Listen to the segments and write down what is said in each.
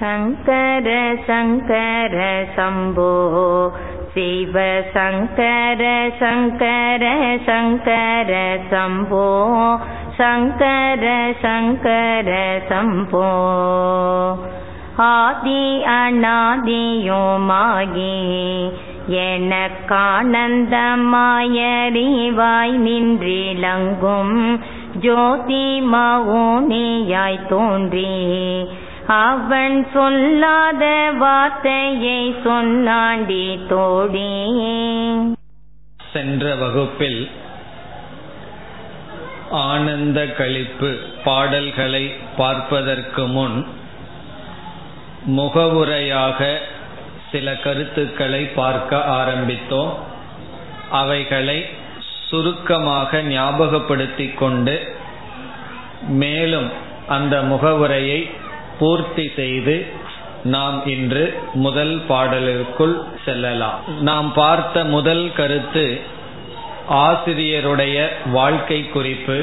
சங்கர சங்கர சம்போ சிவ சங்கர சங்கர சங்கர சம்போ சங்கர சங்கர சம்போ. ஆதி அநாதியோமாகி எனக்கானந்தமாயறிவாய் நின்றிலங்கும் ஜோதி மௌனியாய் தோன்றி அவன் சொல்லாத வார்த்தையை சொன்னாண்டி தோடி. சென்ற வகுப்பில் ஆனந்த கழிப்பு பாடல்களை பார்ப்பதற்கு முன் முகவுரையாக சில கருத்துக்களை பார்க்க ஆரம்பித்தோம். அவைகளை சுருக்கமாக ஞாபகப்படுத்திக் கொண்டு மேலும் அந்த முகவுரையை பூர்த்தி செய்து நாம் இன்று முதல் பாடலுக்குள் செல்லலாம். நாம் பார்த்த முதல் கருத்து ஆசிரியருடைய வாழ்க்கை குறிப்பு.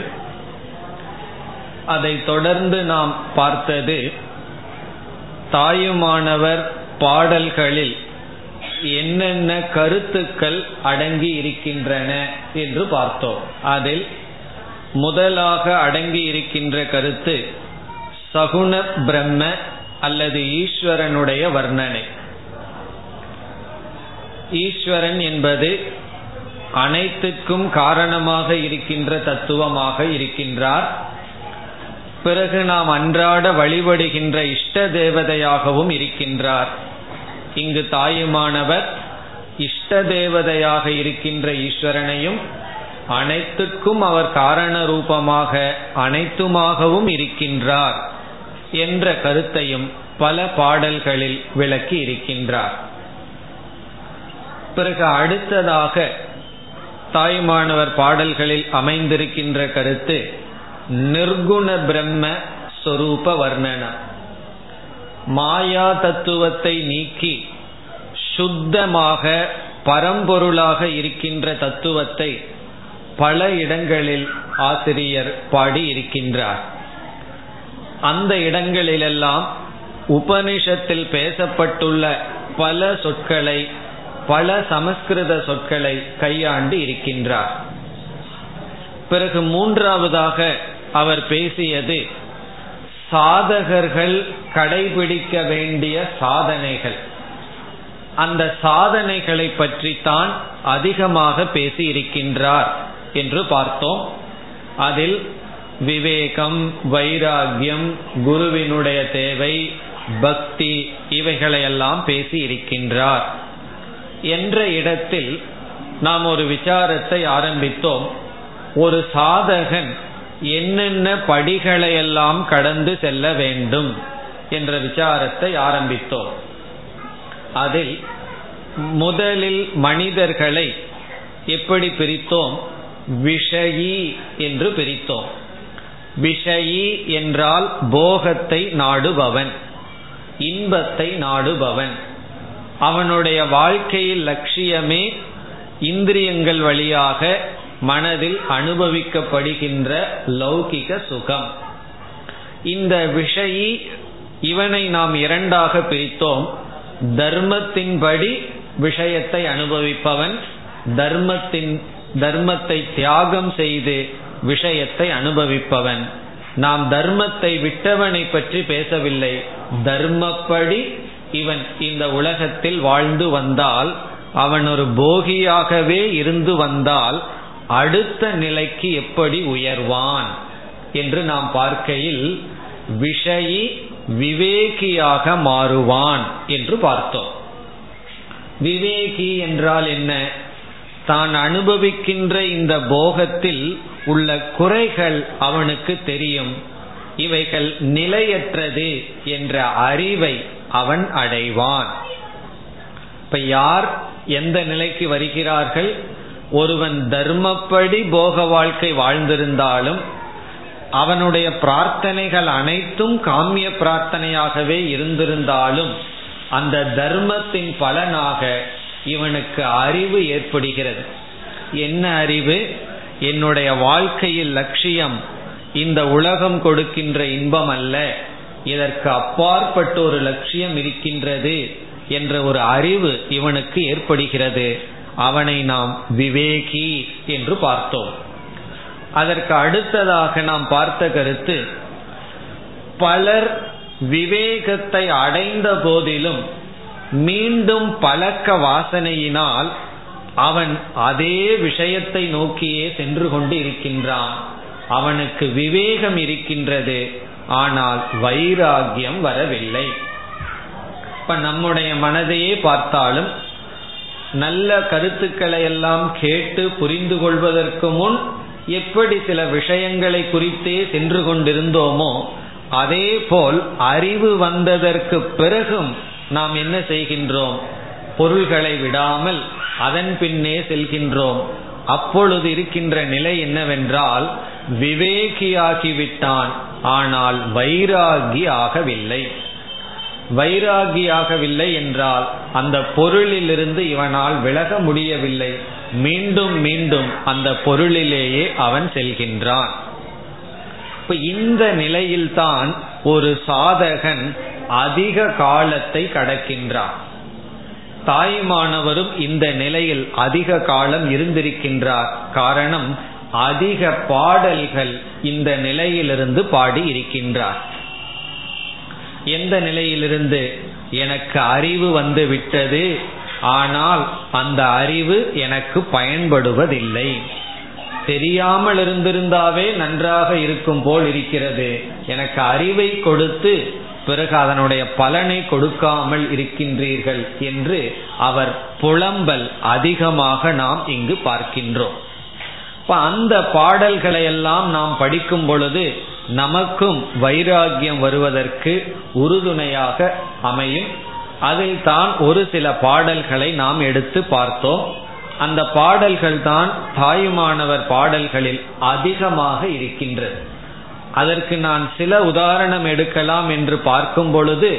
அதை தொடர்ந்து நாம் பார்த்தது தாயுமானவர் பாடல்களில் என்னென்ன கருத்துக்கள் அடங்கி இருக்கின்றன என்று பார்த்தோம். அதில் முதலாக அடங்கி இருக்கின்ற கருத்து சகுண பிரம்ம அல்லது ஈஸ்வரனுடைய வர்ணனை. ஈஸ்வரன் என்பது அனைத்துக்கும் காரணமாக இருக்கின்ற தத்துவமாக இருக்கின்றார். பிறகு நாம் அன்றாட வழிபடுகின்ற இஷ்ட தேவதையாகவும் இருக்கின்றார். இங்கு தாயுமானவர் இஷ்ட தேவதையாக இருக்கின்ற ஈஸ்வரனையும் அனைத்துக்கும் அவர் காரண ரூபமாக அனைத்துமாகவும் இருக்கின்றார் என்ற கருத்தையும் பல பாடல்களில் விளக்கி இருக்கின்றார். பிறகு அடுத்ததாக தாயுமானவர் பாடல்களில் அமைந்திருக்கின்ற கருத்து நிர்குண பிரம்ம சொரூப வர்ணனம். மாயா தத்துவத்தை நீக்கி சுத்தமாக பரம்பொருளாக இருக்கின்ற தத்துவத்தை பல இடங்களில் ஆசிரியர் பாடி இருக்கின்றார். அந்த இடங்களிலெல்லாம் உபனிஷத்தில் பேசப்பட்டுள்ள பல சொற்களை, பல சமஸ்கிருத சொற்களை கையாண்டு இருக்கின்றார். பிறகு மூன்றாவதாக அவர் பேசியது சாதகர்கள் கடைபிடிக்க வேண்டிய சாதனைகள். அந்த சாதனைகளை பற்றித்தான் அதிகமாக பேசி இருக்கின்றார் என்று பார்த்தோம். அதில் விவேகம், வைராக்கியம், குருவினுடைய தேவை, பக்தி இவைகளையெல்லாம் பேசி இருக்கின்றார் என்ற இடத்தில் நாம் ஒரு விசாரத்தை ஆரம்பித்தோம். ஒரு சாதகன் என்னென்ன படிகளையெல்லாம் கடந்து செல்ல வேண்டும் என்ற விசாரத்தை ஆரம்பித்தோம். அதில் முதலில் மனிதர்களை எப்படி பிரித்தோம்? விஷயி என்று பிரித்தோம். விஷயி என்றால் போகத்தை நாடுபவன், இன்பத்தை நாடுபவன். அவனுடைய வாழ்க்கையில் லட்சியமே இந்திரியங்கள் வழியாக மனதில் அனுபவிக்கப்படுகின்ற லௌகிக சுகம். இந்த விஷயி இவனை நாம் இரண்டாக பிரித்தோம். தர்மத்தின்படி விஷயத்தை அனுபவிப்பவன், தர்மத்தை தியாகம் செய்து விஷயத்தை அனுபவிப்பவன். நாம் தர்மத்தை விட்டவனை பற்றி பேசவில்லை. தர்மப்படி இவன் இந்த உலகத்தில் வாழ்ந்து வந்தால், அவன் ஒரு போகியாகவே இருந்து வந்தால் அடுத்த நிலைக்கு எப்படி உயர்வான் என்று நாம் பார்க்கையில் விஷயி விவேகியாக மாறுவான் என்று பார்த்தோம். விவேகி என்றால் என்ன? தான் அனுபவிக்கின்ற இந்த போகத்தில் உள்ள குறைகள் அவனுக்கு தெரியும். இவைகள் நிலையற்றது என்ற அறிவை அவன் அடைவான். இப்ப யார் எந்த நிலைக்கு வருகிறார்கள்? ஒருவன் தர்மப்படி போக வாழ்க்கை வாழ்ந்திருந்தாலும் அவனுடைய பிரார்த்தனைகள் அனைத்தும் காமிய பிரார்த்தனையாகவே இருந்திருந்தாலும் அந்த தர்மத்தின் பலனாக இவனுக்கு அறிவு ஏற்படுகிறது. என்ன அறிவு? என்னுடைய வாழ்க்கையில் லட்சியம் இந்த உலகம் கொடுக்கின்ற இன்பம் அல்ல, இதற்கு அப்பாற்பட்ட ஒரு லட்சியம் இருக்கின்றது என்ற ஒரு அறிவு இவனுக்கு ஏற்படுகிறது. அவனை நாம் விவேகி என்று பார்த்தோம். அதற்கு அடுத்ததாக நாம் பார்த்த கருத்து, பலர் விவேகத்தை அடைந்த போதிலும் மீண்டும் பழக்க வாசனையினால் அவன் அதே விஷயத்தை நோக்கியே சென்று கொண்டு இருக்கின்றான். அவனுக்கு விவேகம் இருக்கின்றது, ஆனால் வைராக்கியம் வரவில்லை. இப்ப நம்முடைய மனதையே பார்த்தாலும் நல்ல கருத்துக்களை எல்லாம் கேட்டு புரிந்து கொள்வதற்கு முன் எப்படி சில விஷயங்களை குறித்தே சென்று கொண்டிருந்தோமோ, அதே போல் அறிவு வந்ததற்கு பிறகும் நாம் என்ன செய்கின்றோம்? பொருள்களை விடாமல் அதன் பின்னே செல்கின்றோம். அப்பொழுது இருக்கின்ற நிலை என்னவென்றால், விவேகியாகிவிட்டான், ஆனால் வைராகி ஆகவில்லை. வைராகியாகவில்லை என்றால் அந்த பொருளிலிருந்து இவனால் விலக முடியவில்லை. மீண்டும் மீண்டும் அந்த பொருளிலேயே அவன் செல்கின்றான். இப்ப இந்த நிலையில்தான் ஒரு சாதகன் அதிக காலத்தை கடக்கின்றான். தாயுமானவரும் இந்த நிலையில் அதிக காலம் இருந்திருக்கின்றார். காரணம், அதிக பாடல்கள் இந்த நிலையிலிருந்து பாடி இருக்கின்றார். எந்த நிலையிலிருந்து? எனக்கு அறிவு வந்து விட்டது, ஆனால் அந்த அறிவு எனக்கு பயன்படுவதில்லை. தெரியாமல் இருந்திருந்தாவே நன்றாக இருக்கும் போல் இருக்கிறது. எனக்கு அறிவை கொடுத்து பிறகு அதனுடைய பலனை கொடுக்காமல் இருக்கின்றீர்கள் என்று அவர் புலம்பல் அதிகமாக நாம் இங்கு பார்க்கின்றோம். இப்ப அந்த பாடல்களை எல்லாம் நாம் படிக்கும் பொழுது நமக்கும் வைராக்கியம் வருவதற்கு உறுதுணையாக அமையும். அதில் தான் ஒரு சில பாடல்களை நாம் எடுத்து பார்த்தோம். அந்த பாடல்கள் தான் தாயுமானவர் பாடல்களில் அதிகமாக இருக்கின்றது. அதற்கு நான் சில உதாரணம் எடுக்கலாம் என்று பார்க்கும் பொழுது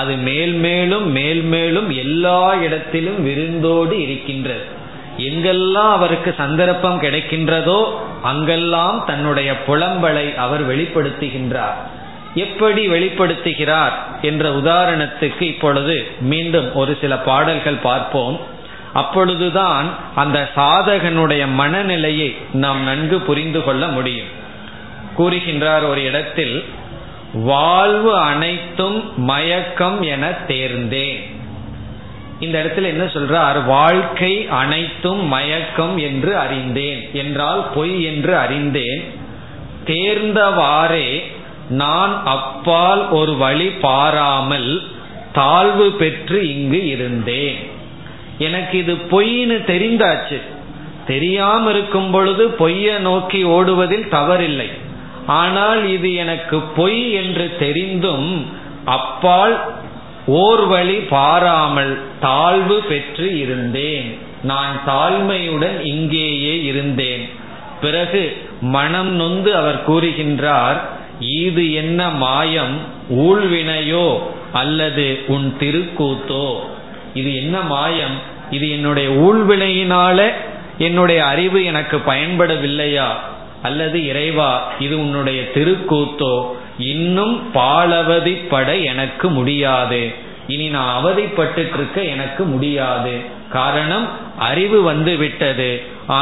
அது மேல்மேலும் மேல்மேலும் எல்லா இடத்திலும் விருந்தோடு இருக்கின்றது. எங்கெல்லாம் அவருக்கு சந்தர்ப்பம் கிடைக்கின்றதோ அங்கெல்லாம் தன்னுடைய புலம்பலை அவர் வெளிப்படுத்துகின்றார். எப்படி வெளிப்படுத்துகிறார் என்ற உதாரணத்துக்கு இப்பொழுது மீண்டும் ஒரு சில பாடல்கள் பார்ப்போம். அப்பொழுதுதான் அந்த சாதகனுடைய மனநிலையை நாம் நன்கு புரிந்து கொள்ள முடியும். கூறுகின்றார் ஒரு இடத்தில், வாழ்வு அனைத்தும் மயக்கம் என தேர்ந்தேன். இந்த இடத்துல என்ன சொல்றார்? வாழ்க்கை அனைத்தும் மயக்கம் என்று அறிந்தேன் என்றால் பொய் என்று அறிந்தேன். தேர்ந்தவாறே நான் அப்பால் ஒரு வழி பாராமல் தாழ்வு பெற்று இங்கு இருந்தேன். எனக்கு இது பொய்ன்னு தெரிந்தாச்சு. தெரியாம இருக்கும் பொழுது பொய்யை நோக்கி ஓடுவதில் தவறில்லை. ஆனால் இது எனக்கு பொய் என்று தெரிந்தும் அப்பால் ஓர் வழி பாராமல் தாழ்வு பெற்று இருந்தேன். நான் தாழ்மையுடன் இங்கேயே இருந்தேன். பிறகு மனம் நொந்து அவர் கூறுகின்றார், இது என்ன மாயம்? ஊழ்வினையோ அல்லது உன் திருக்கூத்தோ? இது என்ன மாயம்? இது என்னுடைய ஊழ்வினையினால என்னுடைய அறிவு எனக்கு பயன்படவில்லையா? அல்லது இறைவா, இது உன்னுடைய திருக்கூத்தோ? இன்னும் பாலவதிப்பட எனக்கு முடியாது. இனி நான் அவதிப்பட்டு இருக்க எனக்கு முடியாது. காரணம், அறிவு வந்து விட்டது,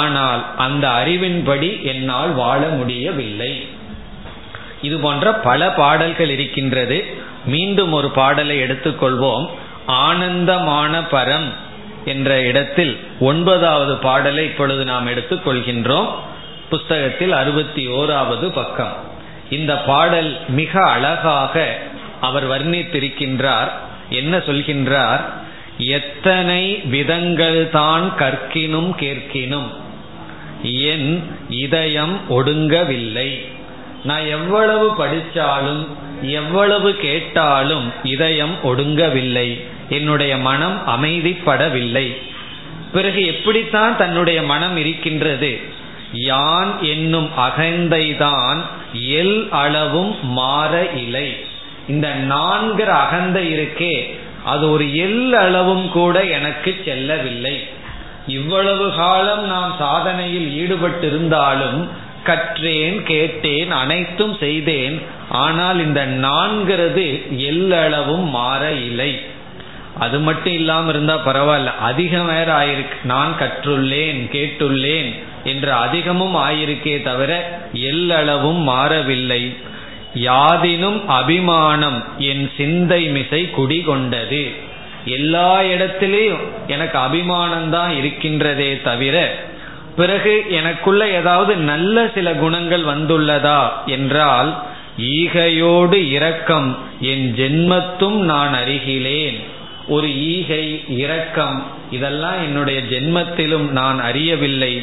ஆனால் அந்த அறிவின்படி என்னால் வாழ முடியவில்லை. இது போன்ற பல பாடல்கள் இருக்கின்றது. மீண்டும் ஒரு பாடலை எடுத்துக்கொள்வோம். ஆனந்தமான பரம் என்ற இடத்தில் 9வது பாடலை இப்பொழுது நாம் எடுத்துக்கொள்கின்றோம். புஸ்தகத்தில் 61வது பக்கம். இந்த பாடல் மிக அழகாக அவர் வர்ணித்திருக்கின்றார். என்ன சொல்கின்றார்? எத்தனை விதங்கள் தான் கற்கினும் கேட்கினும் என் இதயம் ஒடுங்கவில்லை. நான் எவ்வளவு படித்தாலும் எவ்வளவு கேட்டாலும் இதயம் ஒடுங்கவில்லை. என்னுடைய மனம் அமைதிப்படவில்லை. பிறகு எப்படித்தான் தன்னுடைய மனம் இருக்கின்றது? யான் என்னும் அகந்தைதான் எல் அளவும் மாற இலை. இந்த நான்கிற அகந்தை இருக்கே, அது ஒரு எல் அளவும் கூட எனக்கு செல்லவில்லை. இவ்வளவு காலம் நாம் சாதனையில் ஈடுபட்டிருந்தாலும் கற்றேன், கேட்டேன், அனைத்தும் செய்தேன், ஆனால் இந்த நான்கிறது எல்லளவும் மாற இல்லை. அது மட்டும் இல்லாம இருந்தா பரவாயில்ல, அதிகம் வேற ஆயிருக்கு. நான் கற்றுள்ளேன், கேட்டுள்ளேன் என்ற அதிகமும் ஆயிருக்கே தவிர எல்லளவும் மாறவில்லை. யாதினும் அபிமானம் என் சிந்தை மிசை குடிகொண்டது. எல்லா இடத்திலேயும் எனக்கு அபிமானம்தான் இருக்கின்றதே தவிர, பிறகு எனக்குள்ள ஏதாவது நல்ல சில குணங்கள் வந்துள்ளதா என்றால், ஈகையோடு இரக்கம் என் ஜென்மத்தும் நான் அறிகிலேன். ஒரு ஈகை, இரக்கம் இதெல்லாம் என்னுடைய ஜென்மத்திலும் நான் அறியவில்லை.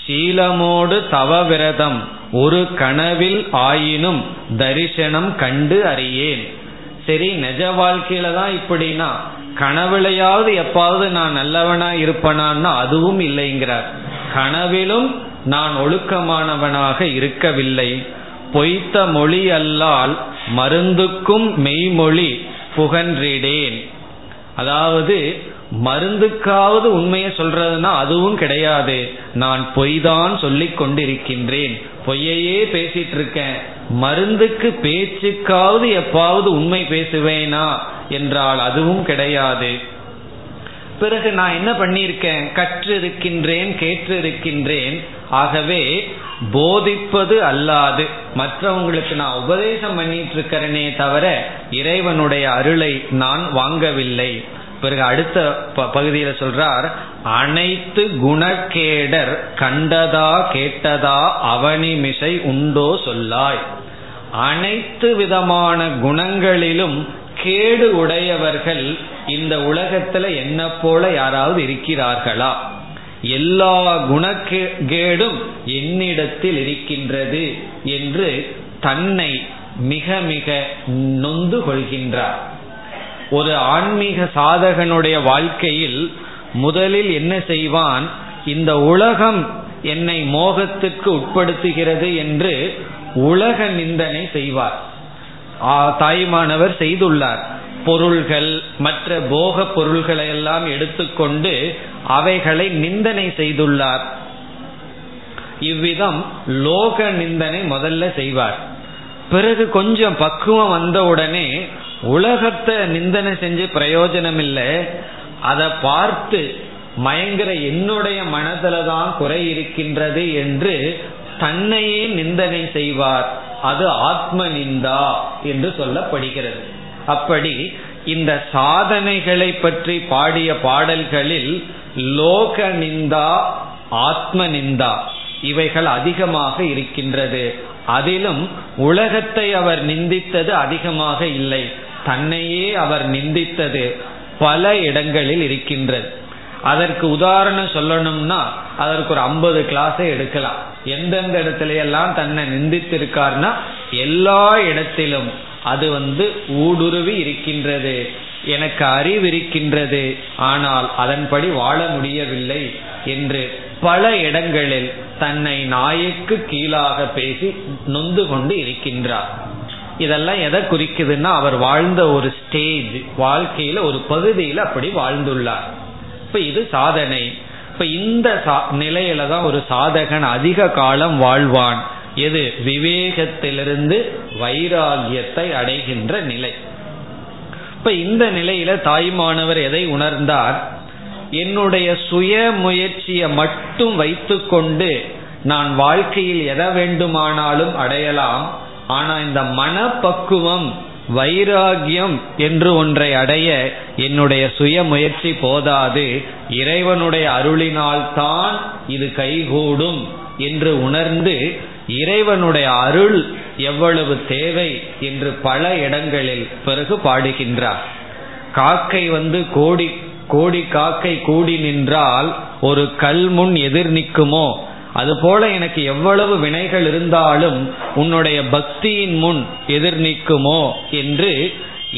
சீலமோடு தவவிரதம் ஒரு கனவில் ஆயினும் தரிசனம் கண்டு அறியேன். சரி, நிஜ வாழ்க்கையில தான் இப்படின்னா, கனவுலையாவது எப்பாவது நான் நல்லவனா இருப்பனான்னா அதுவும் இல்லைங்கிறார். கனவிலும் நான் ஒழுக்கமானவனாக இருக்கவில்லை. பொய்த்த மொழி அல்லால் மருந்துக்கும் மெய்மொழி புகன்றிடேன். அதாவது மருந்துக்காவது உண்மையை சொல்றதுன்னா அதுவும் கிடையாது, நான் பொய் தான் சொல்லி கொண்டிருக்கின்றேன், பொய்யையே பேசிட்டு இருக்கேன். மருந்துக்கு பேச்சுக்காவது எப்பாவது உண்மை பேசுவேனா என்றால் அதுவும் கிடையாது. பிறகு நான் என்ன பண்ணியிருக்கேன்? கற்றிருக்கின்றேன், கேட்டிருக்கின்றேன். ஆகவே போதிப்பது அல்லாது மற்றவங்களுக்கு நான் உபதேசம் பண்ணிட்டு இருக்கிறேனே தவிர இறைவனுடைய அருளை நான் வாங்கவில்லை. பிறகு அடுத்த பகுதியில் சொல்றார், அனைத்து குணக்கேடர் கண்டதா கேட்டதா அவனிமிசை உண்டோ சொல்லாய். அனைத்து விதமான குணங்களிலும் கேடு உடையவர்கள் இந்த உலகத்துல என்ன போல யாராவது இருக்கிறார்களா? எல்லா குணக்கேடும் என்னிடத்தில் இருக்கின்றது என்று தன்னை மிக மிக நொந்து கொள்கின்றார். ஒரு ஆன்மீக சாதகனுடைய வாழ்க்கையில் முதலில் என்ன செய்வான்? இந்த உலகம் என்னை மோகத்துக்கு உட்படுத்துகிறது என்று உலக நிந்தனை செய்வார். தாயுமானவர் செய்துள்ளார். பொருள்கள், மற்ற போக பொருள்களை எல்லாம் எடுத்துக்கொண்டு அவைகளை நிந்தனை செய்துள்ளார். இவ்விதம் லோக நிந்தனை முதல்ல செய்வார். பிறகு கொஞ்சம் பக்குவம் வந்தவுடனே உலகத்தை நிந்தனை செஞ்சு பிரயோஜனம் இல்லை, அதை பார்த்து மயங்கர என்னுடைய மனதில்தான் குறை இருக்கின்றது என்று தன்னையே நிந்தனை செய்வார். அது ஆத்ம நிந்தா என்று சொல்லப்படுகிறது. அப்படி இந்த சாதனைகளை பற்றி பாடிய பாடல்களில் லோக நிந்தா, ஆத்ம நிந்தா இவைகள் அதிகமாக இருக்கின்றது. அதிலும் உலகத்தை அவர் நிந்தித்தது அதிகமாக இல்லை, தன்னையே அவர் நிந்தித்தது பல இடங்களில் இருக்கின்றது. அதற்கு உதாரணம் சொல்லணும்னா அதற்கு ஒரு 50 கிளாஸை எடுக்கலாம். எந்தெந்த இடத்துல எல்லாம் தன்னை நிந்தித்திருக்கார்னா எல்லா இடத்திலும் அது ஊடுருவி இருக்கின்றது. எனக்கு அறிவு இருக்கின்றது, ஆனால் அதன்படி வாழ முடியவில்லை என்று பல இடங்களில் தன்னை நாய்க்கு கீழாக பேசி நொந்து கொண்டு இருக்கின்றார். இதெல்லாம் எதை குறிக்குதுன்னா, அவர் வாழ்ந்த ஒரு ஸ்டேஜ், வாழ்க்கையில ஒரு பகுதியில் அப்படி வாழ்ந்துள்ளார். இப்ப இது சாதனை. இப்ப இந்த நிலையில தான் ஒரு சாதகன் அதிக காலம் வாழ்வான். எது? விவேகத்திலிருந்து வைராகியத்தை அடைகின்ற நிலை. இப்ப இந்த நிலையில தாயுமானவர் எதை உணர்ந்தார்? என்னுடைய சுய முயற்சியை மட்டும் வைத்து கொண்டு நான் வாழ்க்கையில் எதை வேண்டுமானாலும் அடையலாம், ஆனா இந்த மனப்பக்குவம், வைராகியம் என்று ஒன்றை அடைய என்னுடைய சுய முயற்சி போதாது, இறைவனுடைய அருளினால்தான் இது கைகூடும் என்று உணர்ந்து இறைவனுடைய அருள் எவ்வளவு தேவை என்று பல இடங்களில் பிறகு பாடுகின்றார். காக்கை கோடி கோடி காக்கை கூடி நின்றால் ஒரு கல் முன் எதிர் நிற்குமோ, அதுபோல எனக்கு எவ்வளவு வினைகள் இருந்தாலும் உன்னுடைய பக்தியின் முன் எதிர் நிற்குமோ என்று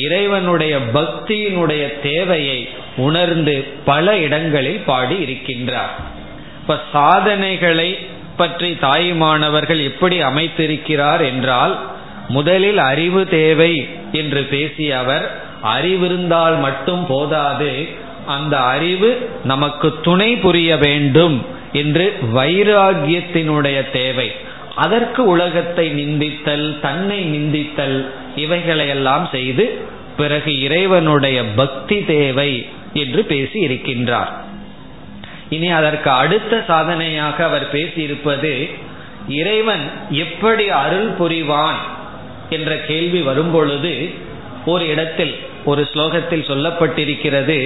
இறைவனுடைய பக்தியினுடைய தேவையை உணர்ந்து பல இடங்களில் பாடி இருக்கின்றார். இப்ப சாதனைகளை பற்றி தாயுமானவர்கள் எப்படி அமைத்திருக்கிறார் என்றால், முதலில் அறிவு தேவை என்று பேசிய அவர், அறிவிருந்தால் மட்டும் போதாது, அந்த அறிவு நமக்கு துணை புரிய வேண்டும் என்று வைராகியத்தினுடைய தேவை, அதற்கு உலகத்தை நிந்தித்தல், தன்னை நிந்தித்தல், இவைகளையெல்லாம் செய்து பிறகு இறைவனுடைய பக்தி தேவை என்று பேசி இருக்கின்றார். இனி அதற்கு அடுத்த சாதனையாக அவர் பேசியிருப்பது இறைவன் எப்படி அருள் புரிவான் என்ற கேள்வி வரும்பொழுது ஒரு இடத்தில் ஒரு ஸ்லோகத்தில் சொல்லப்பட்டிருக்கிறது,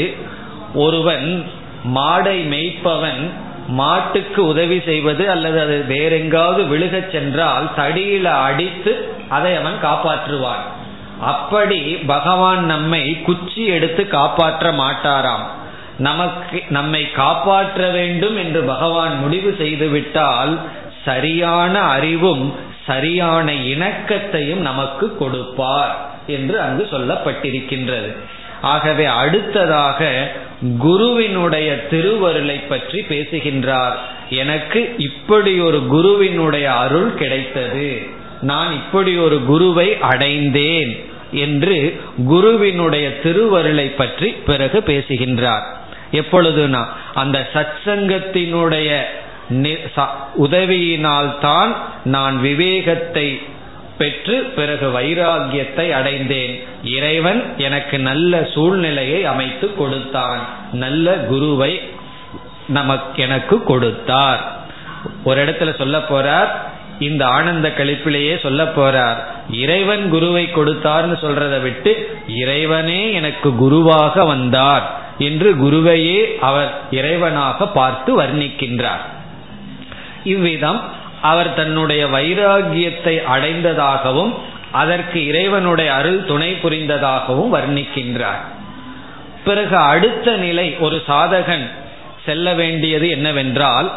ஒருவன் மாடை மேய்ப்பவன் மாட்டுக்கு உதவி செய்வது அல்லது அது வேறெங்காவது விழுகச் சென்றால் தடியில அடித்து அதை அவன் காப்பாற்றுவான். அப்படி பகவான் நம்மை குச்சி எடுத்து காப்பாற்ற மாட்டாராம். நமக்கு நம்மை காப்பாற்ற வேண்டும் என்று பகவான் முடிவு செய்துவிட்டால் சரியான அறிவும் சரியான இணக்கத்தையும் நமக்கு கொடுப்பார் என்று அங்கு சொல்லப்பட்டிருக்கின்றது. ஆகவே அடுத்ததாக குருவினுடைய திருவருளை பற்றி பேசுகின்றார். எனக்கு இப்படி ஒரு குருவினுடைய அருள் கிடைத்தது, நான் இப்படி ஒரு குருவை அடைந்தேன் என்று குருவினுடைய திருவருளை பற்றி பிறகு பேசுகின்றார். எப்பொழுதுனா அந்த சத்சங்கத்தினுடைய உதவியினால் தான் நான் விவேகத்தை பெற்று பிறகு வைராக்கியத்தை அடைந்தேன். இறைவன் எனக்கு நல்ல சூழ்நிலையை அமைத்து கொடுத்தான், நல்ல குருவை எனக்கு கொடுத்தார். ஒரு இடத்துல சொல்ல போறார், இந்த ஆனந்த கழிப்பிலேயே சொல்ல போறார், இறைவன் குருவை கொடுத்தார்னு சொல்றதை விட்டு இறைவனே எனக்கு குருவாக வந்தார் என்று குருவையே அவர் இறைவனாக பார்த்து வர்ணிக்கின்றார். இவ்விதம் அவர் தன்னுடைய வைராகியத்தை அடைந்ததாகவும் அதற்கு இறைவனுடைய அருள் துணை புரிந்ததாகவும் வர்ணிக்கின்றார். பிறகு அடுத்த நிலை ஒரு சாதகன் செல்ல வேண்டியது என்னவென்றால்,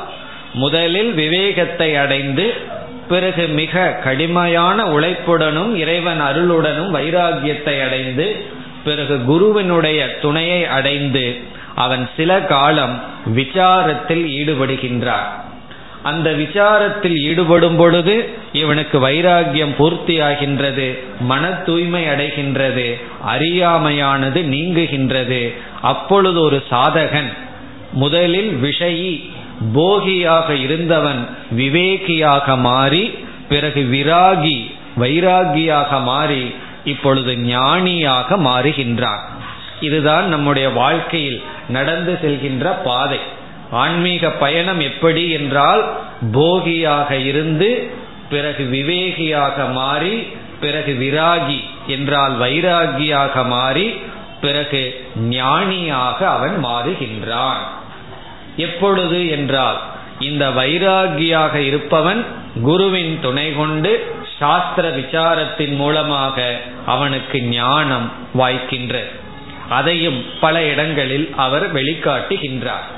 முதலில் விவேகத்தை அடைந்து பிறகு மிக கடுமையான உழைப்புடனும் இறைவன் அருளுடனும் வைராகியத்தை அடைந்து பிறகு குருவினுடைய துணையை அடைந்து அவன் சில காலம் விசாரத்தில் ஈடுபடுகின்றான். அந்த விசாரத்தில் ஈடுபடும் பொழுது இவனுக்கு வைராக்கியம் பூர்த்தியாகின்றது, மன தூய்மை அடைகின்றது, அறியாமையானது நீங்குகின்றது. அப்பொழுது ஒரு சாதகன் முதலில் விஷயி போகியாக இருந்தவன் விவேகியாக மாறி பிறகு விராகி வைராகியாக மாறி இப்பொழுது ஞானியாக மாறுகின்றான். இதுதான் நம்முடைய வாழ்க்கையில் நடந்து செல்கின்ற பாதை. ஆன்மீக பயணம் எப்படி என்றால் போகியாக இருந்து பிறகு விவேகியாக மாறி பிறகு விராகி என்றால் வைராகியாக மாறி பிறகு ஞானியாக அவன் மாறுகின்றான். எப்பொழுது என்றால் இந்த வைராகியாக இருப்பவன் குருவின் துணை கொண்டு சாஸ்திர விசாரத்தின் மூலமாக அவனுக்கு ஞானம் வாய்க்கின்ற அதையும் பல இடங்களில் அவர் வெளிக்காட்டுகின்றார்.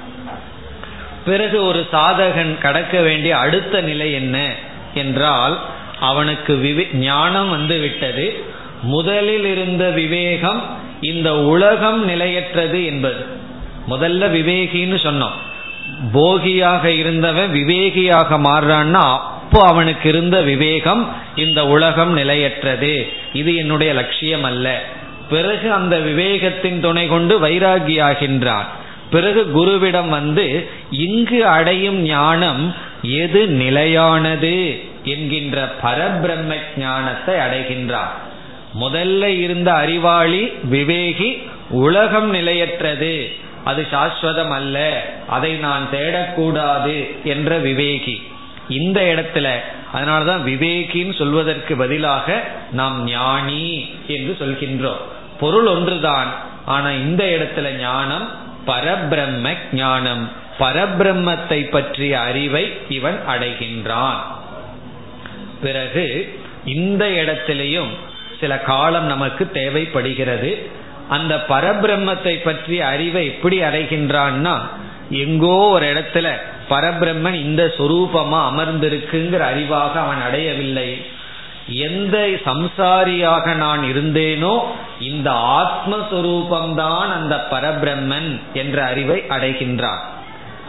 பிறகு ஒரு சாதகன் கடக்க வேண்டிய அடுத்த நிலை என்ன என்றால், அவனுக்கு ஞானம் வந்துவிட்டது. முதலில் இருந்த விவேகம் இந்த உலகம் நிலையற்றது என்பது. முதல்ல விவேகின்னு சொன்னோம், போகியாக இருந்தவன் விவேகியாக மாறுறான்னா அப்போ அவனுக்கு இருந்த விவேகம் இந்த உலகம் நிலையற்றது, இது என்னுடைய லட்சியம் அல்ல. பிறகு அந்த விவேகத்தின் துணை கொண்டு வைராகியாகின்றான். பிறகு குருவிடம் வந்து இங்கு அடையும் ஞானம் எது நிலையானது என்கின்ற பரபிரம்ம ஞானத்தை அடைகின்றார். முதல்ல இருந்த அறிவாளி விவேகி உலகம் நிலையற்றது, அது சாஸ்வதம் அல்ல, அதை நான் தேடக்கூடாது என்ற விவேகி இந்த இடத்துல. அதனாலதான் விவேகின்னு சொல்வதற்கு பதிலாக நாம் ஞானி என்று சொல்கின்றோம். பொருள் ஒன்றுதான், ஆனா இந்த இடத்துல ஞானம் பரபிரம்ம ஞானம், பரபிரம்மத்தை பற்றிய அறிவை இவன் அடைகின்றான். பிறகு இந்த இடத்திலேயும் சில காலம் நமக்கு தேவைப்படுகிறது. அந்த பரபிரம்மத்தை பற்றிய அறிவை எப்படி அடைகின்றான்னா, எங்கோ ஒரு இடத்துல பரபிரம்மன் இந்த சொரூபமா அமர்ந்திருக்குங்கிற அறிவாக அவன் அடையவில்லை. எந்த சம்சாரியாக நான் இருந்தேனோ இந்த ஆத்மஸ்வரூபம்தான் அந்த பரபிரம்மன் என்ற அறிவை அடைகின்றான்.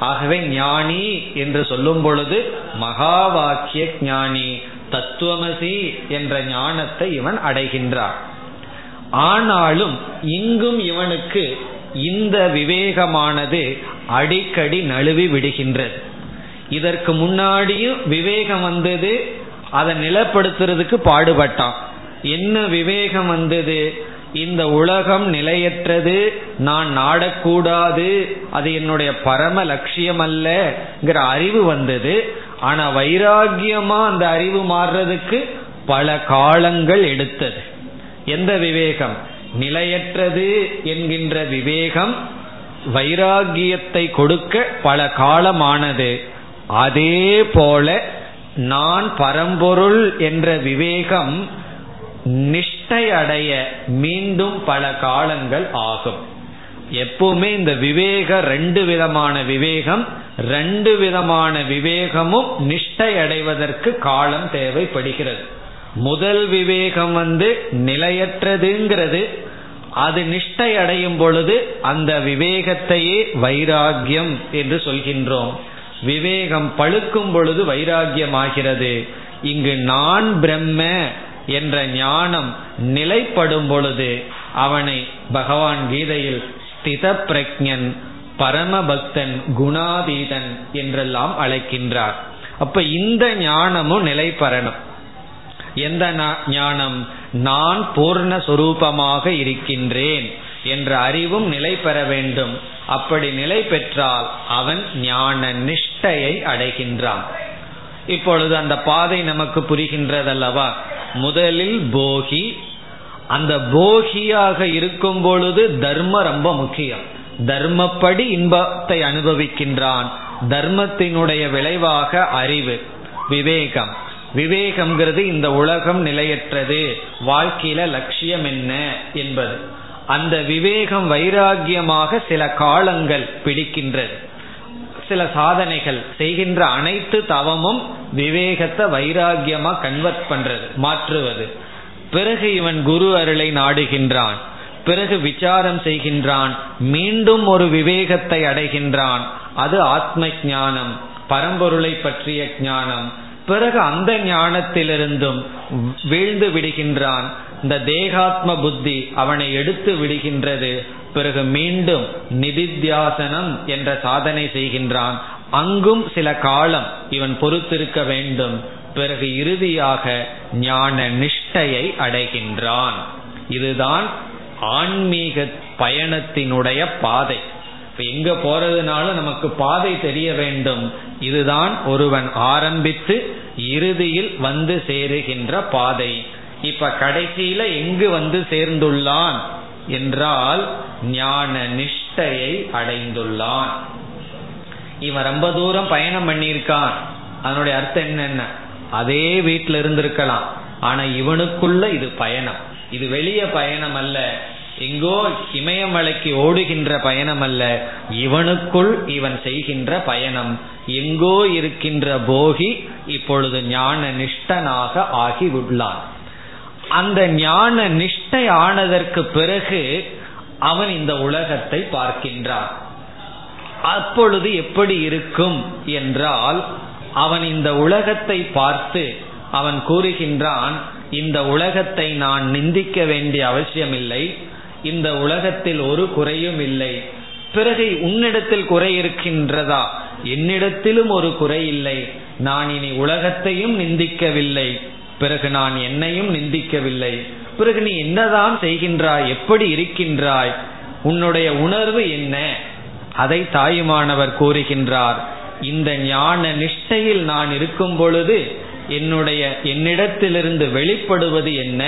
ஆகவே ஞானி என்று சொல்லும் பொழுது மகா வாக்கிய ஞானி, தத்துவ மசி என்ற ஞானத்தை இவன் அடைகின்றான். ஆனாலும் இங்கும் இவனுக்கு இந்த விவேகமானது அடிக்கடி நழுவி விடுகின்றது. இதற்கு முன்னாடியும் விவேகம் வந்தது, அதை நிலைப்படுத்துறதுக்கு பாடுபட்டான். என்ன விவேகம் வந்தது? இந்த உலகம் நிலையற்றது, நான் நாடக்கூடாது, அது என்னுடைய பரம லட்சியம் அல்லங்கிற அறிவு வந்தது. ஆனா வைராக்கியமா அந்த அறிவு மாறுறதுக்கு பல காலங்கள் எடுத்தது. எந்த விவேகம்? நிலையற்றது என்கின்ற விவேகம் வைராக்கியத்தை கொடுக்க பல காலமானது. அதே போல நான் பரம்பொருள் என்ற விவேகம் நிஷ்டை அடைய மீண்டும் பல காலங்கள் ஆகும். எப்பவுமே இந்த விவேக ரெண்டு விதமான விவேகம், ரெண்டு விதமான விவேகமும் நிஷ்டை அடைவதற்கு காலம் தேவைப்படுகிறது. முதல் விவேகம் நிலையற்றதுங்கிறது, அது நிஷ்டை அடையும் பொழுது அந்த விவேகத்தையே வைராக்கியம் என்று சொல்கின்றோம். விவேகம் பழுக்கும் பொழுது வைராக்கியமாகிறது. இங்கு நான் பிரம்ம என்ற ஞானம் நிலைப்படும் பொழுது அவனை பகவான் கீதையில் ஸ்தித பிரக்ஞன், பரமபக்தன், குணாதீதன் என்றெல்லாம் அழைக்கின்றார். அப்ப இந்த ஞானமும் நிலைப்பெறணும். எந்த ஞானம்? நான் பூர்ணஸ்வரூபமாக இருக்கின்றேன் என்ற அறிவும் நிலை பெற வேண்டும். அப்படி நிலை பெற்றால் அவன் ஞான நிஷ்டையை அடைகின்றான். இப்பொழுது அந்த பாதை நமக்கு புரிகின்றதல்லவா? முதலில் போகி. அந்த போகியாக இருக்கும் பொழுது தர்மம் ரொம்ப முக்கியம். தர்மப்படி இன்பத்தை அனுபவிக்கின்றான். தர்மத்தினுடைய விளைவாக அறிவு, விவேகம். விவேகம்ங்கிறது இந்த உலகம் நிலையற்றது, வாழ்க்கையில லட்சியம் என்ன என்பது. அந்த விவேகம் வைராக்கியமாக சில காலங்கள் பிடிக்கின்றது. சில சாதனைகள் செய்கின்ற அனைத்து தவமும் விவேகத்தை வைராக்கியமா கன்வெர்ட் பண்றது, மாற்றுவது. பிறகு இவன் குரு அருளை நாடுகின்றான், பிறகு விசாரம் செய்கின்றான், மீண்டும் ஒரு விவேகத்தை அடைகின்றான். அது ஆத்ம ஞானம், பரம்பொருளை பற்றிய ஞானம். பிறகு அந்த ஞானத்திலிருந்தும் வீழ்ந்து விடுகின்றான். இந்த தேகாத்ம புத்தி அவனை எடுத்து விடுகின்றது. பிறகு மீண்டும் நிதித்தியாசனம் என்ற சாதனை செய்கின்றான். அங்கும் சில காலம் இவன் பொறுத்திருக்க வேண்டும். பிறகு இறுதியாக ஞான நிஷ்டையை அடைகின்றான். இதுதான் ஆன்மீக பயணத்தினுடைய பாதை. எங்க போறதுனாலும் நமக்கு பாதை தெரிய வேண்டும். இதுதான் ஒருவன் ஆரம்பித்து இறுதியில் வந்து சேருகின்ற பாதை. இப்ப கடைசியில எங்கு வந்து சேர்ந்துள்ளான் என்றால் ஞான நிஷ்டையை அடைந்துள்ளான். இவன் ரொம்ப தூரம் பயணம் பண்ணியிருக்கான். அதனுடைய அர்த்தம் என்னென்ன? அதே வீட்டில இருந்திருக்கலாம், ஆனா இவனுக்குள்ள இது பயணம். இது வெளிய பயணம் அல்ல, எங்கோ இமயமலைக்கு ஓடுகின்ற பயணம் அல்ல, இவனுக்குள் இவன் செய்கின்ற பயணம். எங்கோ இருக்கின்ற போகி இப்பொழுது ஞான நிஷ்டனாக ஆகி உள்ளான். அந்த ஞான நிஷ்டை ஆனதற்கு பிறகு அவன் இந்த உலகத்தை பார்க்கின்றான். அப்பொழுது எப்படி இருக்கும் என்றால் அவன் இந்த உலகத்தை பார்த்து அவன் கூறுகின்றான், இந்த உலகத்தை நான் நிந்திக்க வேண்டிய அவசியமில்லை, இந்த உலகத்தில் ஒரு குறையும் இல்லை. பிறகு உன்னிடத்தில் குறை இருக்கின்றதா? என்னிடத்திலும் ஒரு குறை இல்லை. நான் இனி உலகத்தையும் நிந்திக்கவில்லை, பிறகு நான் என்னையும் நிந்திக்கவில்லை. பிறகு நீ என்னதான் செய்கின்றாய், எப்படி இருக்கின்றாய், உன்னுடைய உணர்வு என்ன? அதை தாயுமானவர் கூறுகின்றார். இந்த ஞான நிஷ்டையில் நான் இருக்கும் பொழுது என்னிடத்திலிருந்து வெளிப்படுவது என்ன?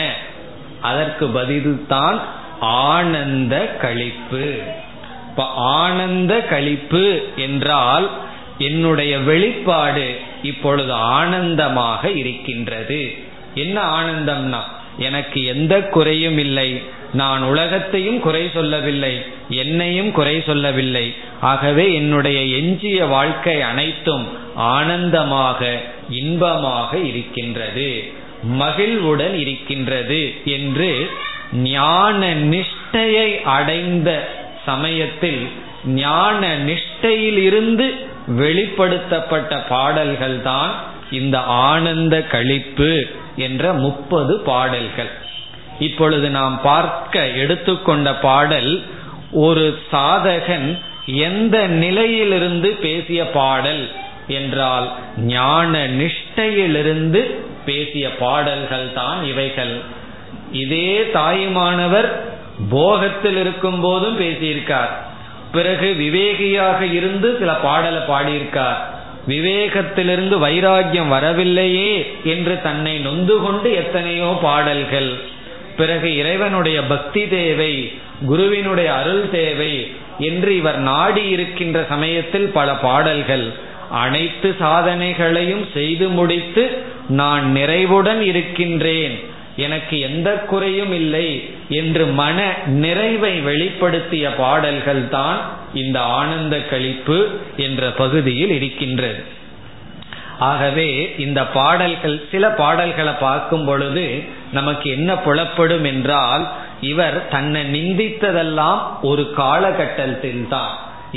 அதற்கு பதில்தான் ஆனந்த கழிப்பு. இப்ப ஆனந்த கழிப்பு என்றால் என்னுடைய வெளிப்பாடு இப்பொழுது ஆனந்தமாக இருக்கின்றது. என்ன ஆனந்தம்னா, எனக்கு எந்த குறையும் இல்லை, நான் உலகத்தையும் குறை சொல்லவில்லை, என்னையும் குறை சொல்லவில்லை. ஆகவே என்னுடைய எஞ்சிய வாழ்க்கை அனைத்தும் ஆனந்தமாக, இன்பமாக இருக்கின்றது, மகிழ்வுடன் இருக்கின்றது என்று ஞான நிஷ்டையை அடைந்த சமயத்தில் ஞான நிஷ்டையில் இருந்து வெளிப்படுத்தப்பட்ட பாடல்கள் தான் இந்த ஆனந்த கழிப்பு என்ற 30 பாடல்கள். இப்பொழுது நாம் பார்க்க எடுத்துக்கொண்ட பாடல் ஒரு சாதகன் எந்த நிலையிலிருந்து பேசிய பாடல் என்றால் ஞான நிஷ்டையிலிருந்து பேசிய பாடல்கள் தான் இவைகள். இதே தாயுமானவர் போகத்தில் இருக்கும் போதும் பேசியிருக்கார், பிறகு விவேகியாக இருந்து சில பாடலை பாடியிருக்கார். விவேகத்திலிருந்து வைராக்கியம் வரவில்லையே என்று தன்னை நொந்து கொண்டு எத்தனையோ பாடல்கள், பிறகு இறைவனுடைய பக்தி தேவை, குருவினுடைய அருள் தேவை என்று இவர் நாடி இருக்கின்ற சமயத்தில் பல பாடல்கள். அனைத்து சாதனைகளையும் செய்து முடித்து நான் நிறைவுடன் இருக்கின்றேன், எனக்கு எந்த குறையும் இல்லை என்று மன நிறைவை வெளிப்படுத்திய பாடல்கள் தான் இந்த ஆனந்த கழிப்பு என்ற பகுதியில் இருக்கின்றது. ஆகவே இந்த பாடல்கள், சில பாடல்களை பார்க்கும் பொழுது நமக்கு என்ன புலப்படும் என்றால், இவர் தன்னை நிந்தித்ததெல்லாம் ஒரு காலகட்டத்தில் தான்,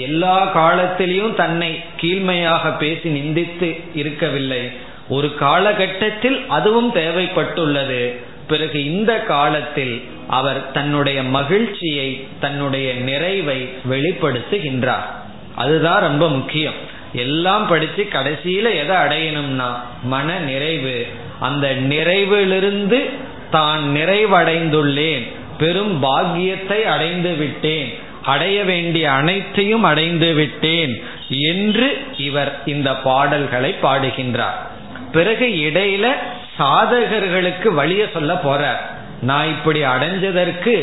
எல்லா காலத்திலையும் தன்னை கீழ்மையாக பேசி நிந்தித்து இருக்கவில்லை. ஒரு காலகட்டத்தில் அதுவும் தேவைப்பட்டுள்ளது. பிறகு இந்த காலத்தில் அவர் தன்னுடைய மகிழ்ச்சியை, தன்னுடைய நிறைவை வெளிப்படுத்துகின்றார். அதுதான் ரொம்ப முக்கியம். எல்லாம் படிச்சு கடைசியில எதை அடையணும்னா மன நிறைவு. அந்த நிறைவிலிருந்து தான் நிறைவடைந்துள்ளேன், பெரும் பாக்கியத்தை அடைந்து விட்டேன், அடைய வேண்டிய அனைத்தையும் அடைந்து விட்டேன் என்று இவர் இந்த பாடல்களை பாடுகின்றார். பிறகு இடையில சாதகர்களுக்கு வழிய சொல்ல போறார். நான் இப்படி அடைஞ்சதற்கு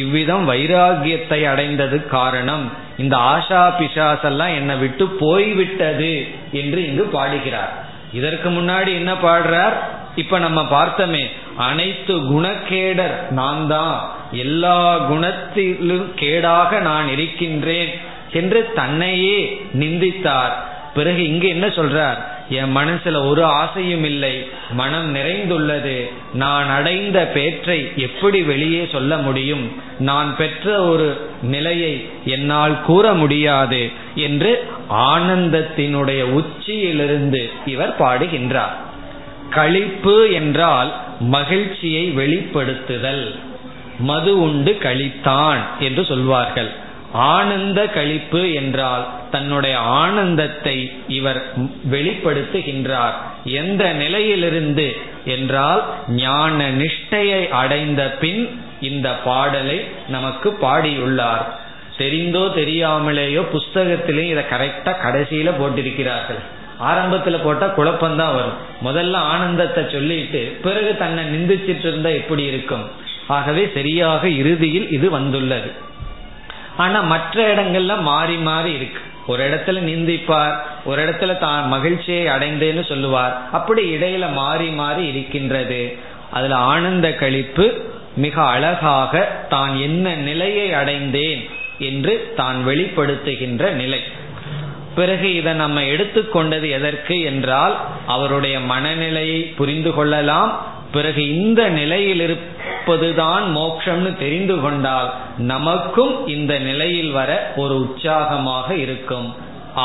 இவ்விதம் வைராகியத்தை அடைந்தது காரணம், இந்த ஆஷா பிசாசெல்லாம் என்னை விட்டு போய்விட்டது என்று இங்கு பாடுகிறார். இதற்கு முன்னாடி என்ன பாடுறார், இப்ப நம்ம பார்த்தமே, அனைத்து குணக்கேடர் நான் தான், எல்லா குணத்திலும் கேடாக நான் இருக்கின்றேன் என்று தன்னையே நிந்தித்தார். பிறகு இங்கு என்ன சொல்றார், என் மனசுல ஒரு ஆசையும் இல்லை, மனம் நிறைந்துள்ளது, நான் அடைந்த பேற்றை எப்படி வெளியே சொல்ல முடியும், நான் பெற்ற ஒரு நிலையை என்னால் கூற முடியாது என்று ஆனந்தத்தினுடைய உச்சியிலிருந்து இவர் பாடுகின்றார். கழிப்பு என்றால் மகிழ்ச்சியை வெளிப்படுத்துதல். மது உண்டு கழித்தான் என்று சொல்வார்கள். ஆனந்த கழிப்பு என்றால் தன்னுடைய ஆனந்தத்தை இவர் வெளிப்படுத்துகின்றார். எந்த நிலையிலிருந்து என்றால் ஞான நிஷ்டையை அடைந்த பின் இந்த பாடலை நமக்கு பாடியுள்ளார். தெரிந்தோ தெரியாமலேயோ புஸ்தகத்திலே இதை கரெக்டா கடைசியில போட்டிருக்கிறார்கள். ஆரம்பத்துல போட்டா குழப்பம்தான் வரும். முதல்ல ஆனந்தத்தை சொல்லிட்டு பிறகு தன்னை நிந்திச்சிட்டு இருந்தா எப்படி இருக்கும். ஆகவே சரியாக இறுதியில் இது வந்துள்ளது. ஆனா மற்ற இடங்கள்ல மாறி மாறி இருக்கு. ஒரு இடத்துல நிந்திப்பார், ஒரு இடத்துல தான் மகிழ்ச்சியை அடைந்தேன்னு சொல்லுவார். அப்படி இடையில மாறி மாறி இருக்கின்றது. அதுல ஆனந்த கழிப்பு மிக அழகாக தான் என்ன நிலையை அடைந்தேன் என்று தான் வெளிப்படுத்துகின்ற நிலை. பிறகு இதை நம்ம எடுத்துக்கொண்டது எதற்கு என்றால் அவருடைய மனநிலையை புரிந்து கொள்ளலாம். பிறகு இந்த நிலையில் இருப்பதுதான் மோட்சம்னு தெரிந்து கொண்டால் நமக்கும் இந்த நிலையில் வர ஒரு உற்சாகமாக இருக்கும்,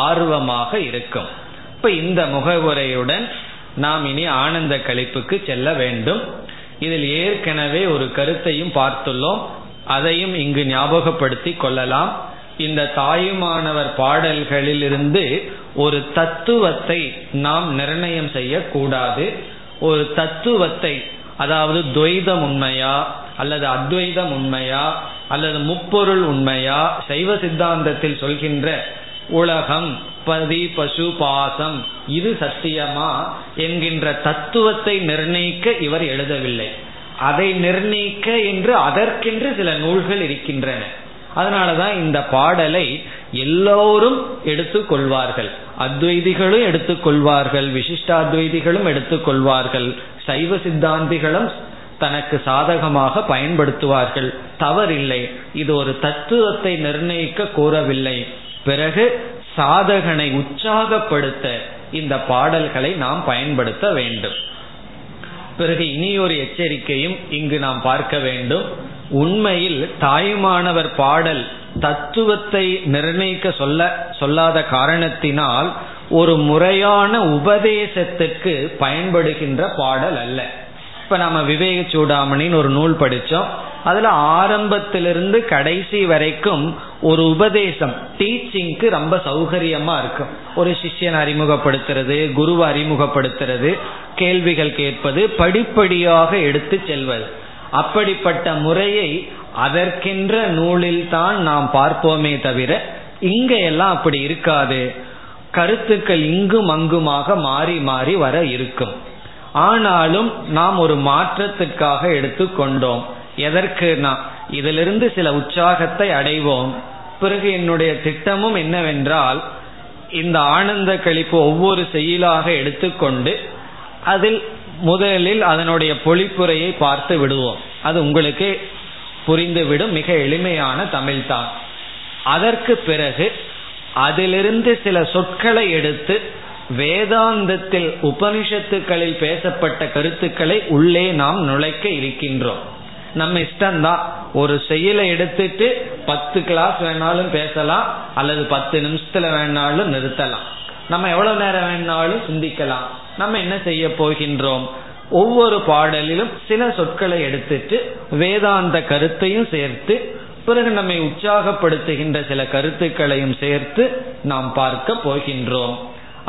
ஆர்வமாக இருக்கும். இப்ப இந்த முகவுரையுடன் நாம் இனி ஆனந்த கழிப்புக்கு செல்ல வேண்டும். இதில் ஏற்கனவே ஒரு கருத்தையும் பார்த்துள்ளோம், அதையும் இங்கு ஞாபகப்படுத்தி கொள்ளலாம். இந்த தாயுமானவர் பாடல்களிலிருந்து ஒரு தத்துவத்தை நாம் நிர்ணயம் செய்யக்கூடாது. ஒரு தத்துவத்தை, அதாவது துவைதம் உண்மையா அல்லது அத்வைதம் உண்மையா அல்லது முப்பொருள் உண்மையா, சைவ சித்தாந்தத்தில் சொல்கின்ற உலகம், பதி, பசு, பாசம் இது சத்தியமா என்கின்ற தத்துவத்தை நிர்ணயிக்க இவர் எழுதவில்லை. அதை நிர்ணயிக்க என்று அதற்கென்று சில நூல்கள் இருக்கின்றன. அதனாலதான் இந்த பாடலை எல்லோரும் எடுத்துக்கொள்வார்கள். அத்வைதிகளும் எடுத்துக்கொள்வார்கள், விசிஷ்டாத்வைதிகளும் எடுத்துக்கொள்வார்கள், சைவ சித்தாந்திகளும் தனக்கு சாதகமாக பயன்படுத்துவார்கள். தவறில்லை. இது ஒரு தத்துவத்தை நிர்ணயிக்க கூறவில்லை. பிறகு சாதகனை உற்சாகப்படுத்த இந்த பாடல்களை நாம் பயன்படுத்த வேண்டும். பிறகு இனியொரு எச்சரிக்கையும் இங்கு நாம் பார்க்க வேண்டும். உண்மையில் தாயுமானவர் பாடல் தத்துவத்தை நிர்ணயிக்க சொல்லாத காரணத்தினால் ஒரு முறையான உபதேசத்துக்கு பயன்படுகின்ற பாடல் அல்ல. இப்ப நாம விவேக சூடாமணின்னு ஒரு நூல் படிச்சோம். அதுல ஆரம்பத்திலிருந்து கடைசி வரைக்கும் ஒரு உபதேசம் டீச்சிங்க்கு ரொம்ப சௌகரியமா இருக்கும். ஒரு சிஷ்யன் அறிமுகப்படுத்துறது, குருவை அறிமுகப்படுத்துறது, கேள்விகள் கேட்பது, படிப்படியாக எடுத்து செல்வது. அப்படிப்பட்ட முறையை அதற்கென்ற நூலில் தான் நாம் பார்ப்போமே தவிர இங்க எல்லாம் அப்படி இருக்காது. கருத்துக்கள் இங்கும் அங்குமாக மாறி மாறி வர இருக்கும். ஆனாலும் நாம் ஒரு மாற்றத்திற்காக எடுத்து கொண்டோம். எதற்கு? நாம் இதிலிருந்து சில உற்சாகத்தை அடைவோம். பிறகு என்னுடைய திட்டமும் என்னவென்றால், இந்த ஆனந்த கழிப்பு ஒவ்வொரு செயலாக எடுத்துக்கொண்டு அதில் முதலில் அதனுடைய பொழிப்புரையை பார்த்து விடுவோம். அது உங்களுக்கு புரிந்துவிடும், மிக எளிமையான தமிழ்தான். அதற்கு பிறகு அதிலிருந்து சில சொற்களை எடுத்து வேதாந்தத்தில் உபனிஷத்துக்களில் பேசப்பட்ட கருத்துக்களை உள்ளே நாம் நுழைக்க இருக்கின்றோம். நம்ம இஷ்டம்தான். ஒரு செயலை எடுத்துட்டு 10 கிளாஸ் வேணாலும் பேசலாம், அல்லது 10 நிமிஷத்துல வேணாலும் நிறுத்தலாம். நம்ம எவ்வளவு நேரம் வேணாலும் சிந்திக்கலாம். நம்ம என்ன செய்ய போகின்றோம்? ஒவ்வொரு பாடலிலும் சில சொற்களை எடுத்துட்டு வேதாந்த கருத்தையும் சேர்த்து, பிறகு நம்மை உற்சாகப்படுத்துகின்ற சில கருத்துக்களையும் சேர்த்து நாம் பார்க்க போகின்றோம்.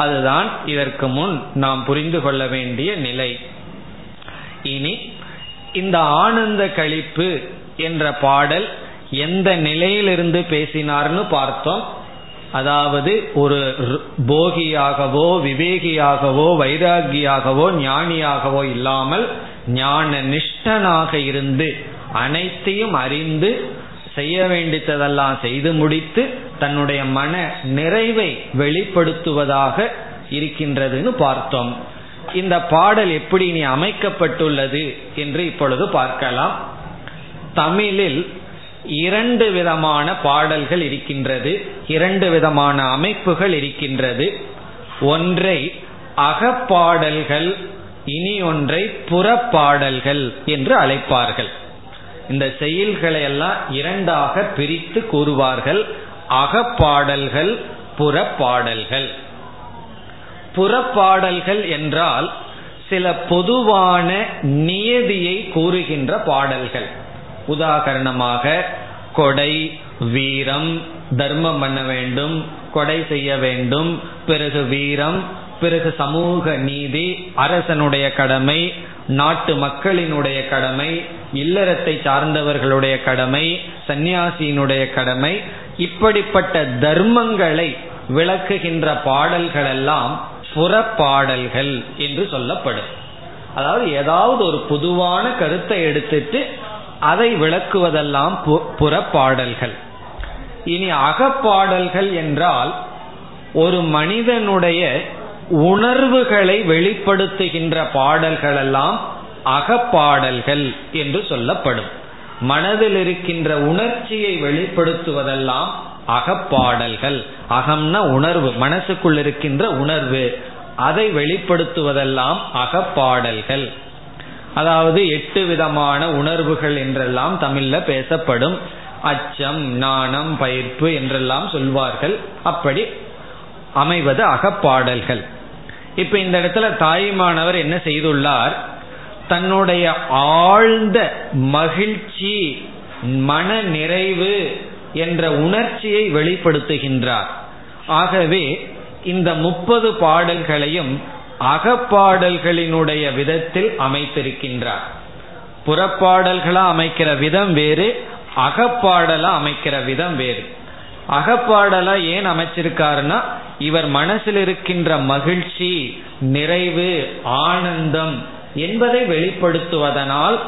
அதுதான் இதற்கு முன் நாம் புரிந்து கொள்ள வேண்டிய நிலை. இனி இந்த ஆனந்த கழிப்பு என்ற பாடல் எந்த நிலையிலிருந்து பேசினார்னு பார்த்தோம். அதாவது ஒரு போகியாகவோ விவேகியாகவோ வைராகியாகவோ ஞானியாகவோ இல்லாமல் ஞான நிஷ்டனாக இருந்து அனைத்தையும் அறிந்து செய்ய வேண்டியதெல்லாம் செய்து முடித்து தன்னுடைய மன நிறைவை வெளிப்படுத்துவதாக இருக்கின்றதுன்னு பார்த்தோம். இந்த பாடல் எப்படி இனி அமைக்கப்பட்டுள்ளது என்று இப்பொழுது பார்க்கலாம். தமிழில் 2 விதமான பாடல்கள் இருக்கின்றது, 2 விதமான அமைப்புகள் இருக்கின்றது. ஒன்றை அகப்பாடல்கள், இனி ஒன்றை புறப்பாடல்கள் என்று அழைப்பார்கள். இந்த செயல்களை எல்லாம் 2ஆக பிரித்து கூறுவார்கள், அகப்பாடல்கள், புறப்பாடல்கள். புறப்பாடல்கள் என்றால் சில பொதுவான நியதியை கூறுகின்ற பாடல்கள். உதாரணமாக கொடை, வீரம், தர்மம் பண்ண வேண்டும், கொடை செய்ய வேண்டும், பிறகு வீரம், பிறகு சமூக நீதி, அரசனுடைய கடமை, நாட்டு மக்களினுடைய கடமை, இல்லறத்தை சார்ந்தவர்களுடைய கடமை, சந்நியாசியினுடைய கடமை, இப்படிப்பட்ட தர்மங்களை விளக்குகின்ற பாடல்கள் எல்லாம் புறப்பாடல்கள் என்று சொல்லப்படும். அதாவது ஏதாவது ஒரு பொதுவான கருத்தை எடுத்துட்டு அதை விளக்குவதெல்லாம் புறப்பாடல்கள். இனி அகப்பாடல்கள் என்றால் ஒரு மனிதனுடைய உணர்வுகளை வெளிப்படுத்துகின்ற பாடல்கள் எல்லாம் அகப்பாடல்கள் என்று சொல்லப்படும். மனதில் இருக்கின்ற உணர்ச்சியை வெளிப்படுத்துவதெல்லாம் அகப்பாடல்கள். அகம்னா உணர்வு, மனசுக்குள் இருக்கின்ற உணர்வு, அதை வெளிப்படுத்துவதெல்லாம் அகப்பாடல்கள். அதாவது 8 விதமான உணர்வுகள் என்றெல்லாம் தமிழ்ல பேசப்படும். அச்சம், நாணம், பயிர்ப்பு என்றெல்லாம் சொல்வார்கள். அப்படி அமைவது அகப்பாடல்கள். இப்ப இந்த இடத்துல தாயுமானவர் என்ன செய்துள்ளார்? தன்னுடைய ஆழ்ந்த மகிழ்ச்சி, மன நிறைவு என்ற உணர்ச்சியை வெளிப்படுத்துகின்றார். ஆகவே இந்த 30 பாடல்களையும் அகப்பாடல்களினுடைய விதத்தில் அமைத்திருக்கின்றார். புறப்பாடல்களா அமைக்கிற விதம் வேறு, அகப்பாடலா அமைக்கிற விதம் வேறு. அகப்பாடலா ஏன் அமைச்சிருக்காருன்னா, இவர் மனசில் இருக்கின்ற மகிழ்ச்சி, நிறைவு, ஆனந்தம் என்பதை வெளிப்படுத்துவதனால்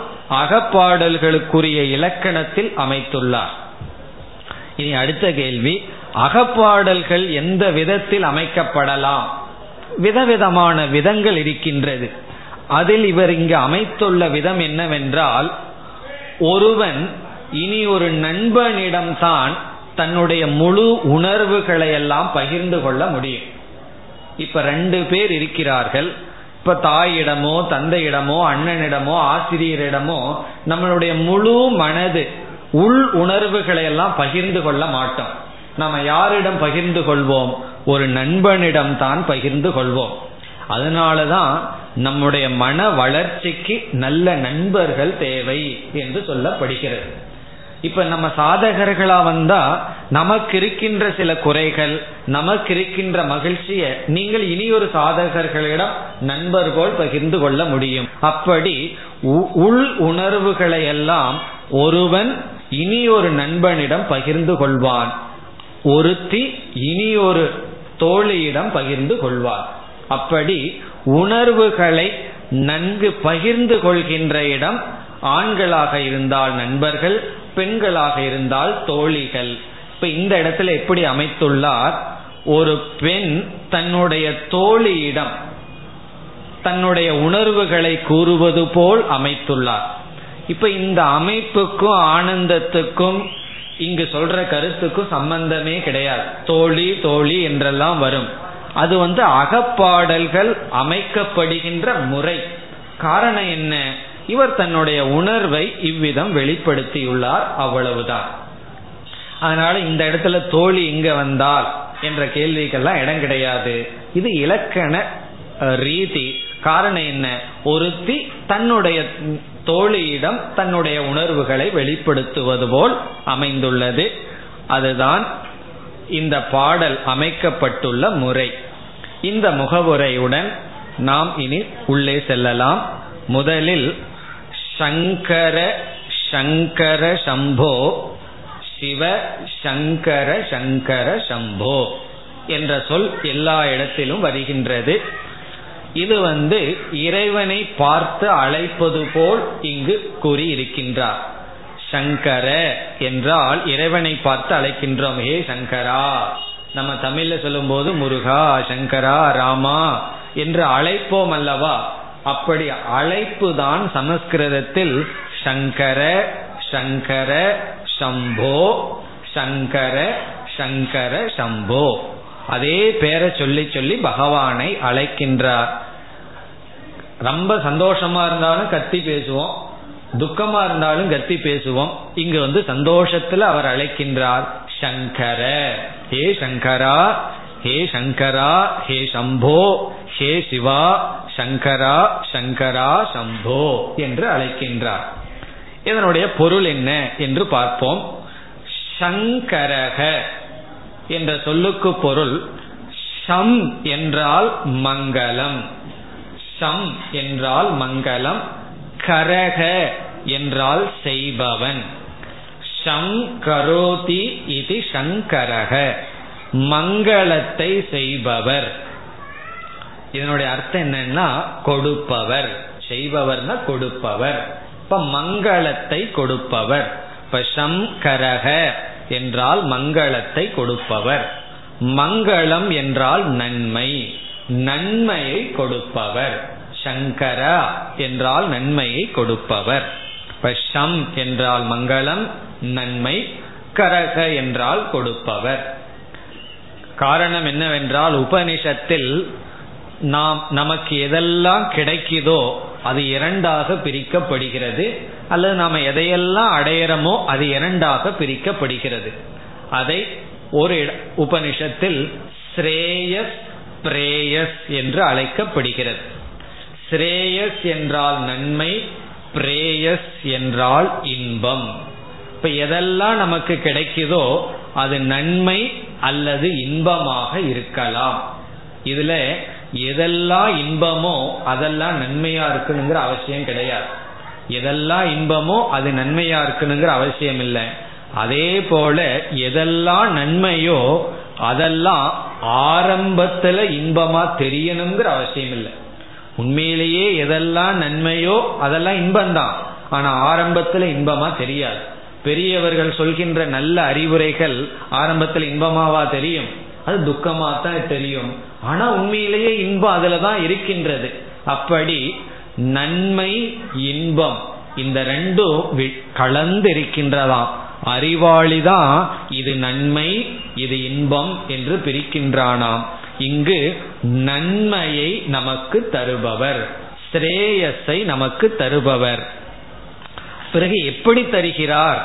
அகப்பாடல்களுக்குரிய இலக்கணத்தில் அமைத்துள்ளார். இனி அடுத்த கேள்வி, அகப்பாடல்கள் எந்த விதத்தில் அமைக்கப்படலாம்? விதவிதமான விதங்கள் இருக்கின்றது. அதில் இவர் இங்கு அமைத்துள்ள விதம் என்னவென்றால், ஒருவன் இனி ஒரு நண்பனிடம்தான் தன்னுடைய முழு உணர்வுகளை எல்லாம் பகிர்ந்து கொள்ள முடியும். இப்ப 2 பேர் இருக்கிறார்கள். இப்ப தாயிடமோ தந்தையிடமோ அண்ணனிடமோ ஆசிரியரிடமோ நம்மளுடைய முழு மனது உள் உணர்வுகளை எல்லாம் பகிர்ந்து கொள்ள மாட்டோம். நம்ம யாரிடம் பகிர்ந்து கொள்வோம்? ஒரு நண்பனிடம் தான் பகிர்ந்து கொள்வோம். அதனாலதான் நம்முடைய மன வளர்ச்சிக்கு நல்ல நண்பர்கள் தேவை என்று சொல்லப்படுகிறது. இப்ப நம்ம சாதகர்களா வந்தா நமக்கு இருக்கின்ற சில குறைகள், நமக்கு இருக்கின்ற மகிழ்ச்சியை நீங்கள் இனி ஒரு சாதகர்களிடம் நண்பர்கள் பகிர்ந்து கொள்ள முடியும். அப்படி உள் உணர்வுகளை எல்லாம் ஒருவன் இனி ஒரு நண்பனிடம் பகிர்ந்து கொள்வான், ஒருத்தி இனி ஒரு தோழியிடம் பகிர்ந்து கொள்வான். அப்படி உணர்வுகளை நன்கு பகிர்ந்து கொள்கின்ற இடம், ஆண்களாக இருந்தால் நண்பர்கள், பெண்களாக இருந்தால் தோழிகள். இப்ப இந்த இடத்துல எப்படி அமைத்துள்ளார், ஒரு பெண் தன்னுடைய தோழியிடம் தன்னுடைய உணர்வுகளை கூறுவது போல் அமைத்துள்ளார். இப்ப இந்த அமைப்புக்கும் ஆனந்தத்துக்கும் இங்கு சொல்ற கருத்துக்கும் சம்பந்தமே கிடையாது. தோழி தோழி என்றெல்லாம் வரும். அது அகப்பாடல்கள் அமைக்கப்படுகின்ற முறை. காரணம் என்ன, இவர் தன்னுடைய உணர்வை இவ்விதம் வெளிப்படுத்தியுள்ளார், அவ்வளவுதான். அதனால இந்த இடத்துல தோழி இங்க வந்தால் என்ற கேள்விக்கெல்லாம் இடம் கிடையாது. இது இலக்கண ரீதி. காரணம் என்ன, ஒருத்தி தன்னுடைய தோழியிடம் தன்னுடைய உணர்வுகளை வெளிப்படுத்துவது போல் அமைந்துள்ளது. அதுதான் இந்த பாடல் அமைக்கப்பட்டுள்ள முறை. இந்த முகவுரையுடன் நாம் இனி உள்ளே செல்லலாம். முதலில் சங்கர சங்கர சம்போ சிவ சங்கர சங்கர சம்போ என்ற சொல் எல்லா இடத்திலும் வருகின்றது. இது இறைவனை பார்த்து அழைப்பது போல் இங்கு கூறியிருக்கின்றார். சங்கர என்றால் இறைவனை பார்த்து அழைக்கின்றோம். ஹே சங்கரா, நம்ம தமிழ்ல சொல்லும் போது முருகா, சங்கரா, ராமா என்று அழைப்போம் அல்லவா? அப்படி அழைப்பு தான் சமஸ்கிருதத்தில் சங்கர சங்கர சம்போ சங்கர சங்கர சம்போ. அதே பேரை சொல்லி சொல்லி பகவானை அழைக்கின்றார். ரொம்ப சந்தோஷமா இருந்தாலும் கத்தி பேசுவோம், துக்கமா இருந்தாலும் கத்தி பேசுவோம். இங்கு சந்தோஷத்துல அவர் அழைக்கின்றார். சங்கர, ஹே சங்கரா, ஹே சங்கரா, ஹே சம்போ, ஹே சிவா, சங்கரா சங்கரா சம்போ என்று அழைக்கின்றார். இதனுடைய பொருள் என்ன என்று பார்ப்போம். சங்கரக என்ற சொல்லுக்கு பொருள் சம் என்றால் மங்களம், சம் என்றால் மங்களம், கரக என்றால் செய்பவன். சம் கரோதி இது சங்கரக, மங்களத்தை செய்பவர். இதனுடைய அர்த்தம் என்னன்னா கொடுப்பவர். செய்பவர்னா கொடுப்பவர். இப்ப மங்களத்தை கொடுப்பவர். இப்ப சங்கரக என்றால் மங்களத்தை கொடுப்பவர். மங்களம் என்றால் நன்மை, நன்மையை கொடுப்பவர். சங்கரா என்றால் நன்மையை கொடுப்பவர். இப்ப சம் என்றால் மங்களம், நன்மை, கரக என்றால் கொடுப்பவர். காரணம் என்னவென்றால் உபனிஷத்தில் நாம் நமக்கு எதெல்லாம் கிடைக்குதோ அது இரண்டாக பிரிக்கப்படுகிறது, அல்லது நாம் எதையெல்லாம் அடையிறோமோ அது இரண்டாக பிரிக்கப்படுகிறது. அதை ஒரு உபனிஷத்தில் ஸ்ரேயஸ் பிரேயஸ் என்று அழைக்கப்படுகிறது. ஸ்ரேயஸ் என்றால் நன்மை, பிரேயஸ் என்றால் இன்பம். இப்ப எதெல்லாம் நமக்கு கிடைக்குதோ அது நன்மை அல்லது இன்பமாக இருக்கலாம். இதுல எதெல்லாம் இன்பமோ அதெல்லாம் நன்மையா இருக்குனுங்கிற அவசியம் கிடையாது. எதெல்லாம் இன்பமோ அது நன்மையா இருக்குனுங்கிற அவசியம் இல்லை. அதே போல எதெல்லாம் நன்மையோ அதெல்லாம் ஆரம்பத்துல இன்பமா தெரியணுங்கிற அவசியம் இல்லை. உண்மையிலேயே எதெல்லாம் நன்மையோ அதெல்லாம் இன்பம்தான், ஆனா ஆரம்பத்துல இன்பமா தெரியாது. பெரியவர்கள் சொல்கின்ற நல்ல அறிவுரைகள் ஆரம்பத்துல இன்பமாவா தெரியும், அது துக்கமா தான் தெரியும். ஆனா உண்மையிலேயே இன்பம் அதுலதான் இருக்கின்றது. அப்படி நன்மை இன்பம் இந்த ரெண்டும் கலந்து இருக்கின்றதாம். அறிவாளிதான் இது நன்மை இது இன்பம் என்று பிரிக்கின்றானாம். இங்கு நன்மையை நமக்கு தருபவர், ஸ்ரேயஸை நமக்கு தருபவர். பிறகு எப்படி தருகிறார்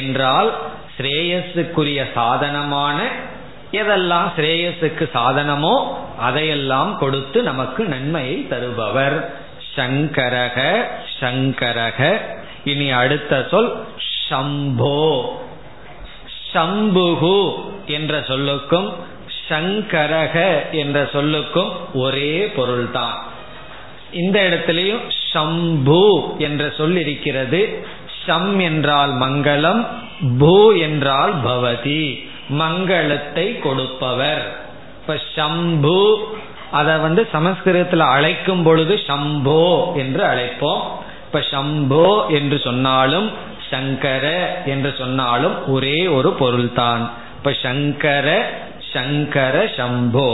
என்றால் ஸ்ரேயஸுக்குரிய சாதனமான எதெல்லாம் ஸ்ரேயஸுக்கு சாதனமோ அதையெல்லாம் கொடுத்து நமக்கு நன்மையை தருபவர். சங்கரக சங்கரக. இனி அடுத்த சொல் சம்போ, சம்புகு என்ற சொல்லுக்கும் சங்கரக என்ற சொல்லுக்கும் ஒரே பொருள்தான். இந்த இடத்திலேயும் சம்பு என்ற சொல் இருக்கிறது. சம் என்றால் மங்களம், பூ என்றால் பவதி, மங்களத்தை கொடுப்பவர். இப்ப சம்பு அதை சமஸ்கிருதத்தில் அழைக்கும் பொழுது சம்போ என்று அழைப்போம். இப்ப சம்போ என்று சொன்னாலும் சங்கர என்று சொன்னாலும் ஒரே ஒரு பொருள்தான். இப்ப சங்கர சங்கர சம்போ.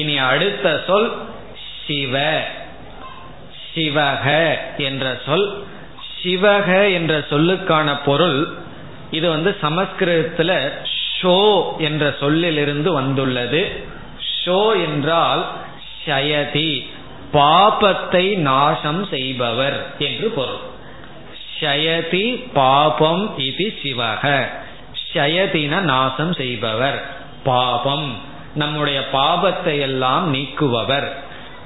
இனி அடுத்த சொல் சிவ, சிவக என்ற சொல். சிவக என்ற சொல்லுக்கான பொருள் இது சமஸ்கிருதத்தில் ஷோ என்ற சொல்லிலிருந்து வந்துள்ளது. ஷோ என்றால் ஷயதி, பாபத்தை நாசம் செய்பவர் என்று பொருள். ஷயதி பாபம் இது சிவக. ஷயதின நாசம் செய்பவர், பாபம் நம்முடைய பாபத்தை எல்லாம் நீக்குபவர்.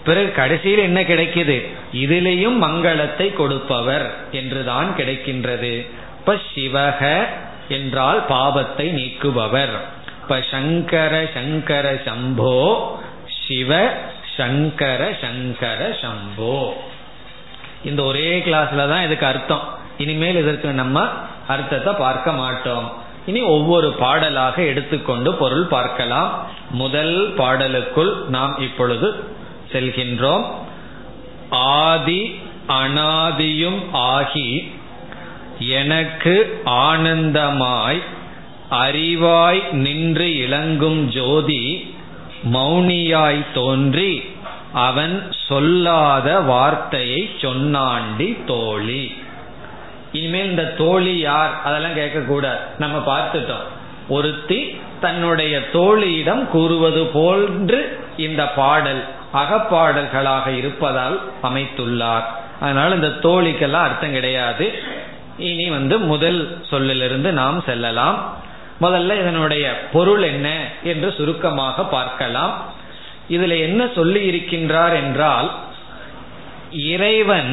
பிறகு கடைசியில் என்ன கிடைக்கிது? இதிலேயும் மங்களத்தை கொடுப்பவர் என்றுதான் கிடைக்கின்றது. இப்ப சிவக என்றால் பாபத்தை நீக்குபவர். இப்ப சங்கர சங்கர சம்போ, சிவ சங்கர சங்கர சம்போ. இந்த ஒரே கிளாஸ்ல தான் இதுக்கு அர்த்தம். இனிமேல் இதற்கு நம்ம அர்த்தத்தை பார்க்க மாட்டோம். இனி ஒவ்வொரு பாடலாக எடுத்துக்கொண்டு பொருள் பார்க்கலாம். முதல் பாடலுக்குள் நாம் இப்பொழுது செல்கின்றோம். ஆதி அனாதியும் ஆகி எனக்கு ஆனந்தமாய் அறிவாய் நின்று இளங்கும் ஜோதி மௌனியாய் தோன்றி அவன் சொல்லாத வார்த்தையை சொன்னாண்டி தோழி. இனிமேல் இந்த தோழி யார் அதெல்லாம் கேட்கக்கூடாது, நம்ம பார்த்துட்டோம். ஒருத்தி தன்னுடைய தோழியிடம் கூறுவது போன்று இந்த பாடல் அகப்பாடல்களாக இருப்பதால் அமைத்துள்ளார். அதனால் இந்த தோழிக்கெல்லாம் அர்த்தம் கிடையாது. இனி முதல் சொல்லிலிருந்து நாம் செல்லலாம். முதல்ல இதனுடைய பொருள் என்ன என்று சுருக்கமாக பார்க்கலாம். இதுல என்ன சொல்லி இருக்கின்றார் என்றால், இறைவன்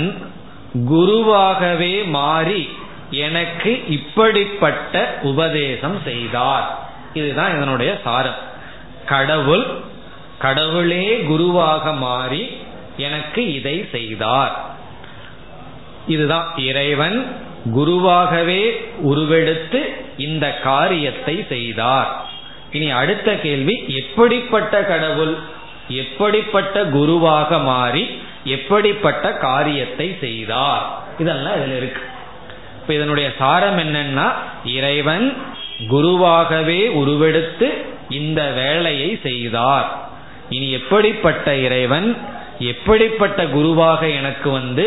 குருவாகவே மாறி எனக்கு இப்படிப்பட்ட உபதேசம் செய்தார். இதுதான் இதனுடைய சாரம். கடவுளே குருவாக மாறி எனக்கு இதை செய்தார். இதுதான் இறைவன் குருவாகவே உருவெடுத்து இந்த காரியத்தை செய்தார். இனி அடுத்த கேள்வி, எப்படிப்பட்ட கடவுள் எப்படிப்பட்ட குருவாக மாறி எப்படிப்பட்ட காரியத்தை செய்தார்? இதெல்லாம் இதில் இருக்கு. இப்ப இதனுடைய சாரம் என்னன்னா, இறைவன் குருவாகவே உருவெடுத்து இந்த வேலையை செய்தார். இனி எப்படிப்பட்ட இறைவன் எப்படிப்பட்ட குருவாக எனக்கு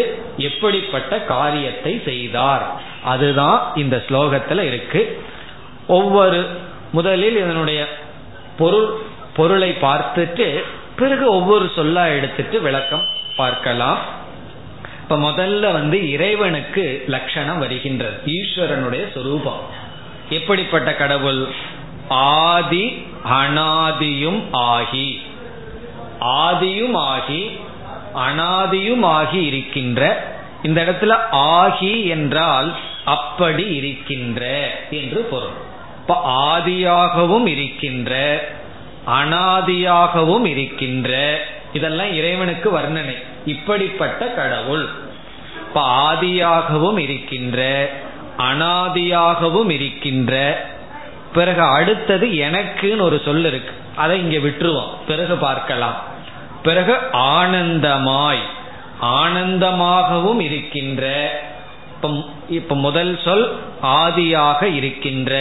எப்படிப்பட்ட காரியத்தை செய்தார், அதுதான் இந்த ஸ்லோகத்துல இருக்கு. ஒவ்வொரு முதலில் இதனுடைய பொருளை பார்த்துட்டு பிறகு ஒவ்வொரு சொல்லா எடுத்துட்டு விளக்கம் பார்க்கலாம். இப்ப முதல்ல இறைவனுக்கு லட்சணம் வருகின்றது. ஈஸ்வரனுடைய சொரூபம் எப்படிப்பட்ட கடவுள்? ஆதி அனாதியும் ஆகி, ஆதியுமாகி அனாதியுமாகி இருக்கின்ற. இந்த இடத்துல ஆகி என்றால் அப்படி இருக்கின்ற என்று பொருள். இப்ப ஆதியாகவும் இருக்கின்ற அனாதியாகவும் இருக்கின்ற, இதெல்லாம் இறைவனுக்கு வர்ணனை. இப்படிப்பட்ட கடவுள் இப்ப ஆதியாகவும் இருக்கின்ற அனாதியாகவும் இருக்கின்ற. பிறகு அடுத்தது எனக்குன்னு ஒரு சொல் இருக்கு, அதை இங்க விட்டுருவோம், பிறகு பார்க்கலாம். பிறகு ஆனந்தமாய், ஆனந்தமாகவும் இருக்கின்ற. இப்ப முதல் சொல் ஆதியாக இருக்கின்ற,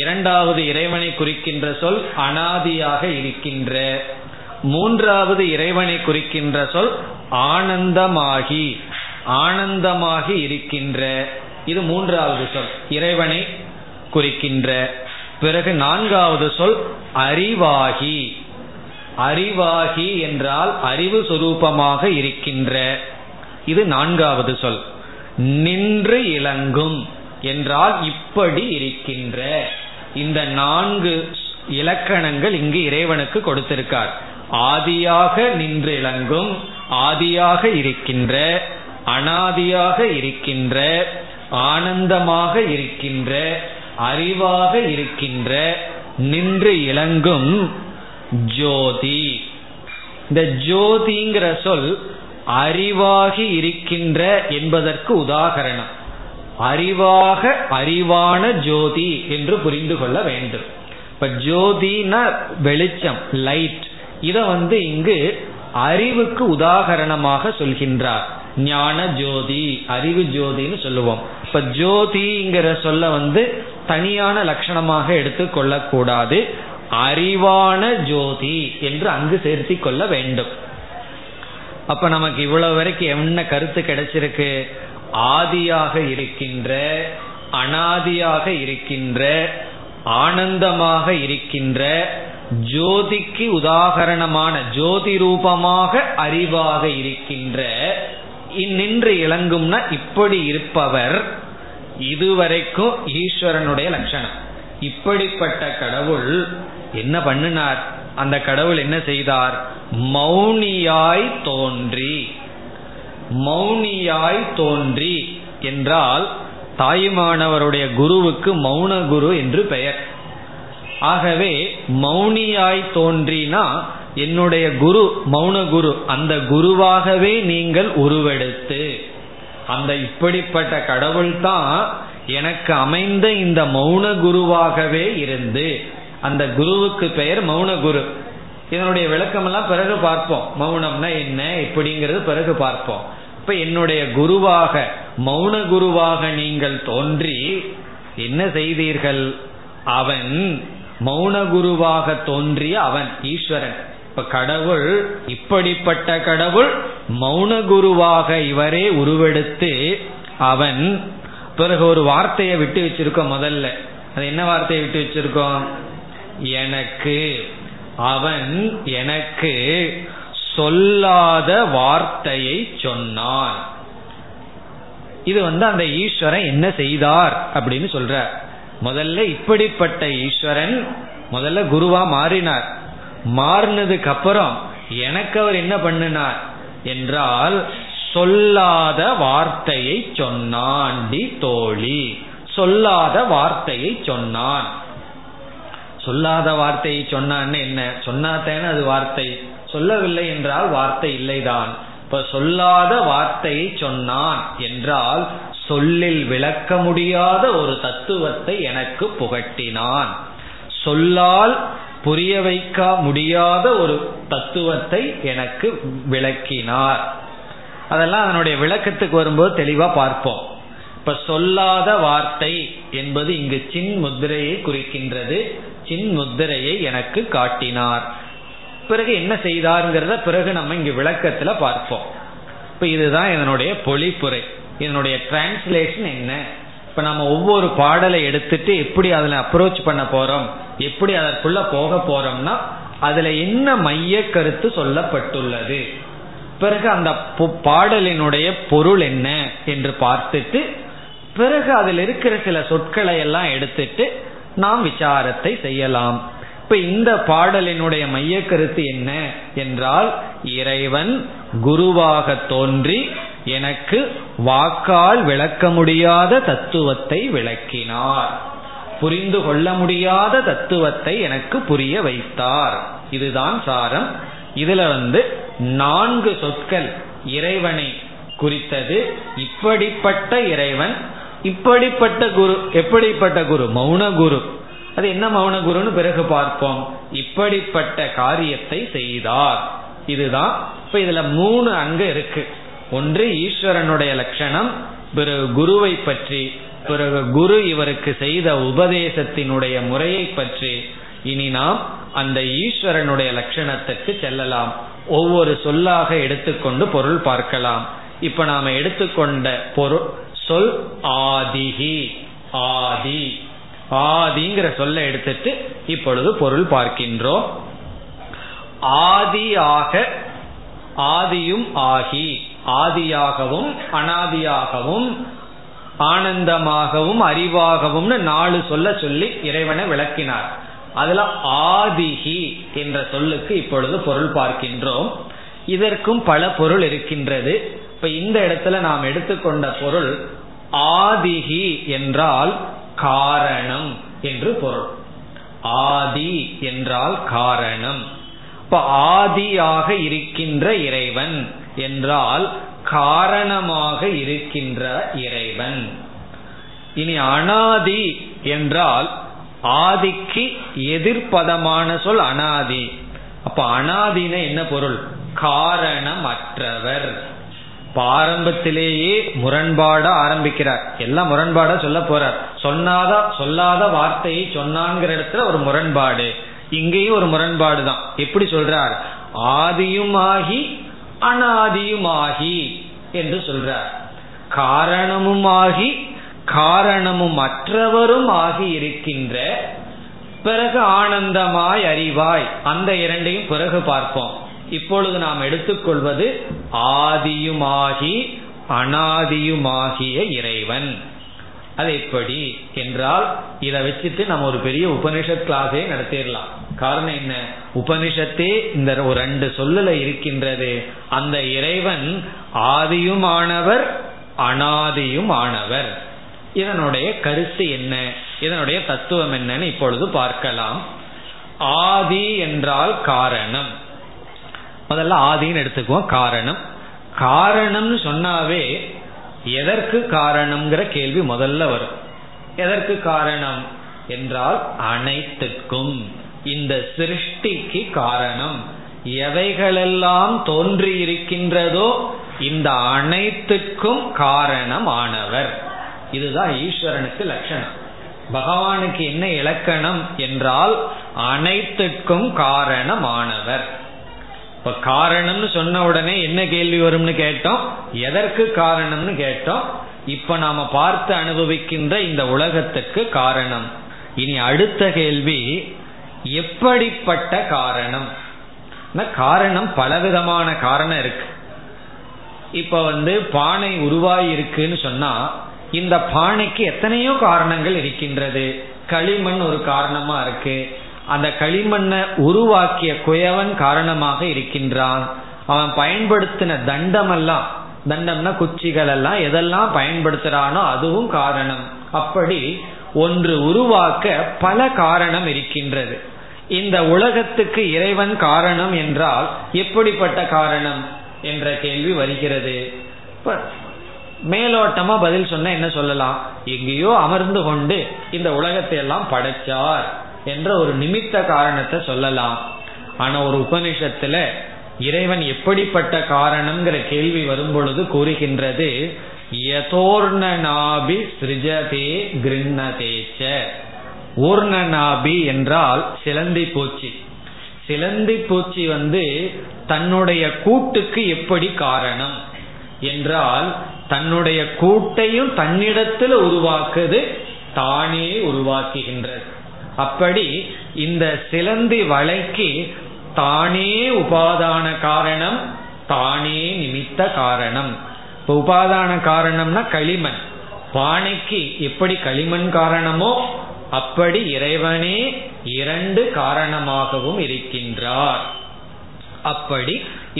இரண்டாவது இறைவனை குறிக்கின்ற சொல் அனாதியாக இருக்கின்ற, மூன்றாவது இறைவனை குறிக்கின்ற சொல் ஆனந்தமாகி, ஆனந்தமாகி இருக்கின்ற. இது மூன்றாவது சொல் இறைவனை குறிக்கின்ற. பிறகு நான்காவது சொல் அறிவாகி, அறிவாகி என்றால் அறிவு சுரூபமாக இருக்கின்ற. இது நான்காவது சொல். நின்று இலங்கும் என்றால் இப்படி இருக்கின்ற. இந்த நான்கு இலக்கணங்கள் இங்கு இறைவனுக்கு கொடுத்திருக்கார். ஆதியாக நின்று இலங்கும், ஆதியாக இருக்கின்ற, அனாதியாக இருக்கின்ற, ஆனந்தமாக இருக்கின்ற, அறிவாக இருக்கின்ற, நின்று இலங்கும் ஜோதி. இந்த ஜோதிங்கிற சொல் அறிவாகி இருக்கின்ற என்பதற்கு உதாகரணம். அறிவாக அறிவான ஜோதி என்று புரிந்து கொள்ள வேண்டும். இப்ப ஜோதினா வெளிச்சம், லைட். இத இங்கு அறிவுக்கு உதாகரணமாக சொல்கின்றார். ஞான ஜோதி, அறிவு ஜோதின்னு சொல்லுவோம். இப்ப ஜோதிங்கிற சொல்ல தனியான லட்சணமாக எடுத்துக்கொள்ள கூடாது, அறிவான ஜோதி என்று அங்கு சேர்த்தி கொள்ள வேண்டும். அப்ப நமக்கு இவ்வளவு வரைக்கும் என்ன கருத்து கிடைச்சிருக்கு? ஆதியாக இருக்கின்ற, அனாதியாக இருக்கின்ற, ஆனந்தமாக இருக்கின்ற, ஜோதிக்கு உதாகரணமான, ஜோதி ரூபமாக அறிவாக இருக்கின்ற, நின்று இலங்கும்னா இப்படி இருப்பவர். இதுவரைக்கும் ஈஸ்வரனுடைய லட்சணம். இப்படிப்பட்ட கடவுள் என்ன பண்ணினார்? அந்த கடவுள் என்ன செய்தார்? மௌனியாய் தோன்றி. மௌனியாய் தோன்றி என்றால் தாயுமானவருடைய குருவுக்கு மௌன குரு என்று பெயர். ஆகவே மௌனியாய் தோன்றினா என்னுடைய குரு மௌன குரு, அந்த குருவாகவே நீங்கள் உருவெடுத்து, அந்த இப்படிப்பட்ட கடவுள் தான் எனக்கு அமைந்த இந்த மௌன குருவாகவே இருந்து, அந்த குருவுக்கு பெயர் மௌன குரு. இதனுடைய விளக்கமெல்லாம் பிறகு பார்ப்போம். மௌனம்னா என்ன இப்படிங்கிறது பிறகு பார்ப்போம். இப்ப என்னுடைய குருவாக, மௌன குருவாக நீங்கள் தோன்றி என்ன செய்தீர்கள்? அவன் மௌன குருவாக தோன்றிய அவன் ஈஸ்வரன். இப்ப கடவுள், இப்படிப்பட்ட கடவுள் மௌன குருவாக இவரே உருவெடுத்து அவன். பிறகு ஒரு வார்த்தையை விட்டு வச்சிருக்கோம். முதல்ல அது என்ன வார்த்தையை விட்டு வச்சிருக்கோம்? எனக்கு. அவன் எனக்கு சொல்லாத வார்த்தையை சொன்னான். இது அந்த ஈஸ்வரன் என்ன செய்தார் அப்படின்னு சொல்ற. முதல்ல இப்படிப்பட்ட ஈஸ்வரன் முதல்ல குருவா மாறினார். மாறினதுக்கு அப்புறம் எனக்கு அவர் என்ன பண்ணினார் என்றால் சொல்லாத வார்த்தையை சொன்னான். டி தோழி, சொல்லாத வார்த்தையை சொன்னான். சொல்லாத வார்த்தையை சொன்னான்னு என்ன? சொன்னாத்தேன்னு அது வார்த்தை, சொல்லவில்லை என்றால் வார்த்தை இல்லைதான். இப்ப சொல்லாத வார்த்தையை சொன்னான் என்றால் சொல்லில் விளக்க முடியாத ஒரு தத்துவத்தை எனக்கு புகட்டினான். சொல்லால் புரிய வைக்க முடியாத ஒரு தத்துவத்தை எனக்கு விளக்கினார். அதெல்லாம் அதனுடைய விளக்கத்துக்கு வரும்போது தெளிவா பார்ப்போம். இப்ப சொல்லாத வார்த்தை என்பது இங்கு சின் முத்திரையை குறிக்கின்றது. சின் முத்திரையை எனக்கு காட்டினார். பிறகு என்ன செய்தார்ங்கிறத பிறகு நம்ம இங்கு விளக்கத்துல பார்ப்போம். இப்ப இதுதான் இதனுடைய பொழிப்புரை, இதனுடைய டிரான்ஸ்லேஷன் என்ன. இப்ப நம்ம ஒவ்வொரு பாடலை எடுத்துட்டு எப்படி அதுல அப்ரோச் பண்ண போறோம், எப்படி அதற்குள்ள போக போறோம்னா அதுல என்ன மைய கருத்து சொல்லப்பட்டுள்ளது, பிறகு அந்த பாடலினுடைய பொருள் என்ன என்று பார்த்துட்டு பிறகு அதில் இருக்கிற சில சொற்களை எல்லாம் எடுத்துட்டு நாம் விசாரத்தை செய்யலாம். இப்ப இந்த பாடலினுடைய மைய கருத்து என்ன என்றால் இறைவன் குருவாக தோன்றி எனக்கு வாக்கால் விளக்க முடியாத தத்துவத்தை விளக்கினார், புரிந்து கொள்ள முடியாத தத்துவத்தை எனக்கு புரிய வைத்தார். இதுதான் சாரம். இதுல 4 சொற்கள் இறைவனை குறித்தது. இப்படிப்பட்ட இறைவன், இப்படிப்பட்ட குரு. எப்படிப்பட்ட குரு? மௌன குரு. அது என்ன மௌன குருன்னு பிறகு பார்ப்போம். இப்படிப்பட்ட காரியத்தை செய்தார். இதுதான். இப்ப இதுல 3 அங்கு இருக்கு. ஒன்று ஈஸ்வரனுடைய லட்சணம், பிறகு குருவை பற்றி, பிறகு குரு இவருக்கு செய்த உபதேசத்தினுடைய முறையை பற்றி. இனி நாம் அந்த ஈஸ்வரனுடைய லட்சணத்துக்கு செல்லலாம். ஒவ்வொரு சொல்லாக எடுத்துக்கொண்டு பொருள் பார்க்கலாம். இப்ப நாம எடுத்துக்கொண்ட பொருள் சொல் ஆதிஹி. ஆதி, ஆதிங்கிற சொல்ல எடுத்துட்டு இப்பொழுது பொருள் பார்க்கின்றோம். ஆதியாக, ஆதியும் ஆகி, ஆதியாகவும் அனாதியாகவும் ஆனந்தமாகவும் அறிவாகவும் 4 சொல்ல சொல்லி இறைவனை விளக்கினார். அதுல ஆதிஹி என்ற சொல்லுக்கு இப்பொழுது பொருள் பார்க்கின்றோம். இதற்கும் பல பொருள் இருக்கின்றது. இப்ப இந்த இடத்துல நாம் எடுத்துக்கொண்ட பொருள் ஆதிஹி என்றால் காரணம் என்று பொருள். ஆதி என்றால் காரணம். இப்ப ஆதியாக இருக்கின்ற இறைவன் என்றால் காரணமாக இருக்கின்ற இறைவன். இனி அனாதி என்றால் ஆதிக்கு எதிர்பதமான சொல் அனாதி. அப்ப அனாதின என்ன பொருள்? காரணமற்றவர். ஆரம்பத்திலேயே முரண்பாட ஆரம்பிக்கிறார். எல்லாம் முரண்பாட சொல்ல போறார். சொல்லாத வார்த்தையை சொன்னாங்கிற இடத்துல ஒரு முரண்பாடு, இங்கேயும் ஒரு முரண்பாடு தான். எப்படி சொல்றார்? ஆதியுமாகி அனாதியுமாகி என்று சொல்றார். காரணமுமாகி காரணமும் மற்றவரும் ஆகி இருக்கின்ற, பிறகு ஆனந்தமாய் அறிவாய், அந்த இரண்டையும் பிறகு பார்ப்போம். இப்பொழுது நாம் எடுத்துக்கொள்வது ஆதியுமாகி அனாதியுமாகிய இறைவன். அது எப்படி என்றால், இதை வச்சுட்டு நம்ம ஒரு பெரிய உபனிஷத் கிளாஸே நடத்திடலாம். காரணம் என்ன? உபனிஷத்தே இந்த ஒரு ரெண்டு சொல்லுல இருக்கின்றது. அந்த இறைவன் ஆதியுமானவர் அனாதியுமானவர். இதனுடைய கருத்து என்ன, இதனுடைய தத்துவம் என்னன்னு இப்பொழுது பார்க்கலாம். ஆதி என்றால் காரணம். முதல்ல ஆதின்னு எடுத்துக்குவோம். காரணம், காரணம்னு சொன்னாவே எதற்கு காரணம்ங்கிற கேள்வி முதல்ல வரும். எதற்கு காரணம் என்றால் அனைத்துக்கும், இந்த சிருஷ்டிக்கு காரணம். எவைகளெல்லாம் தோன்றி இருக்கின்றதோ இந்த அனைத்துக்கும் காரணம் ஆனவர். இதுதான் ஈஸ்வரனுக்கு லட்சணம். பகவானுக்கு என்ன இலக்கணம் என்றால் அனைத்துக்கும் காரணமானவர். இப்ப காரணம்னு சொன்ன உடனே என்ன கேள்வி வரும்னு கேட்டோம், எதற்கு காரணம்னு கேட்டோம். இப்ப நாம பார்த்து அனுபவிக்கின்ற இந்த உலகத்துக்கு காரணம். இனி அடுத்த கேள்வி, எப்படிப்பட்ட காரணம்? காரணம் பலவிதமான காரணம் இருக்கு. இப்ப பானை உருவாயிருக்குன்னு சொன்னா, இந்த பானைக்கு எத்தனையோ காரணங்கள் இருக்கின்றது. களிமண் ஒரு காரணமா இருக்கு. அந்த களிமண்ணை உருவாக்கிய குயவன் காரணமாக இருக்கின்றான். அவன் பயன்படுத்தின தண்டமெல்லாம், தண்டம்னா குச்சிகள் எல்லாம், எதெல்லாம் பயன்படுத்துறானோ அதுவும் காரணம். அப்படி ஒன்று உருவாக்க பல காரணம் இருக்கின்றது. இந்த உலகத்துக்கு இறைவன் காரணம் என்றால் எப்படிப்பட்ட காரணம் என்ற கேள்வி வருகிறது. மேலோட்டமா பதில் சொன்ன என்ன சொல்லலாம்? எங்கேயோ அமர்ந்து கொண்டு இந்த உலகத்தை எல்லாம் படைச்சார் என்ற ஒரு நிமித்த காரணத்தை சொல்லலாம். ஆனா ஒரு உபநிஷத்துல இறைவன் எப்படிப்பட்ட காரணம்ங்கிற கேள்வி வரும் பொழுது கூறுகின்றது, யதோர்ணநாபி ஸ்ருஜதே கிருண்ணதேச்ச. ஊர்ணநாபி என்றால் சிலந்தி பூச்சி. சிலந்தி பூச்சி தன்னுடைய கூட்டுக்கு எப்படி காரணம் என்றால், தன்னுடைய கூட்டையும் தன்னிடத்தில் உருவாக்குது, தானே உருவாக்குகின்றது. அப்படி இந்த சிலந்தி வலைக்கு தானே உபாதான காரணம், தானே நிமித்த காரணம். இப்ப உபாதான காரணம்னா களிமண். பானைக்கு எப்படி களிமண் காரணமோ அப்படி இறைவனே இரண்டு காரணமாகவும் இருக்கின்றார். அப்படி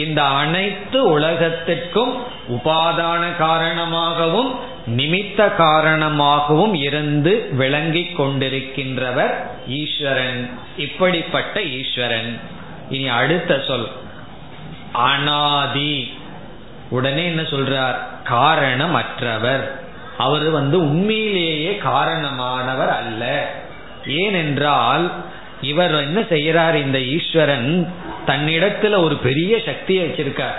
இந்த அனைத்து உலகத்திற்கும் உபாதான காரணமாகவும் நிமித்த காரணமாகவும் இருந்து விளங்கிக் கொண்டிருக்கின்றவர் ஈஸ்வரன். இப்படிப்பட்ட ஈஸ்வரன். இனி அடுத்த சொல் அனாதி. உடனே என்ன சொல்றார்? காரணமற்றவர். அவர் உண்மையிலேயே காரணமானவர் அல்ல. ஏனென்றால் இவர் என்ன செய்கிறார்? இந்த ஈஸ்வரன் தன்னிடத்துல ஒரு பெரிய சக்தியை வச்சிருக்கார்.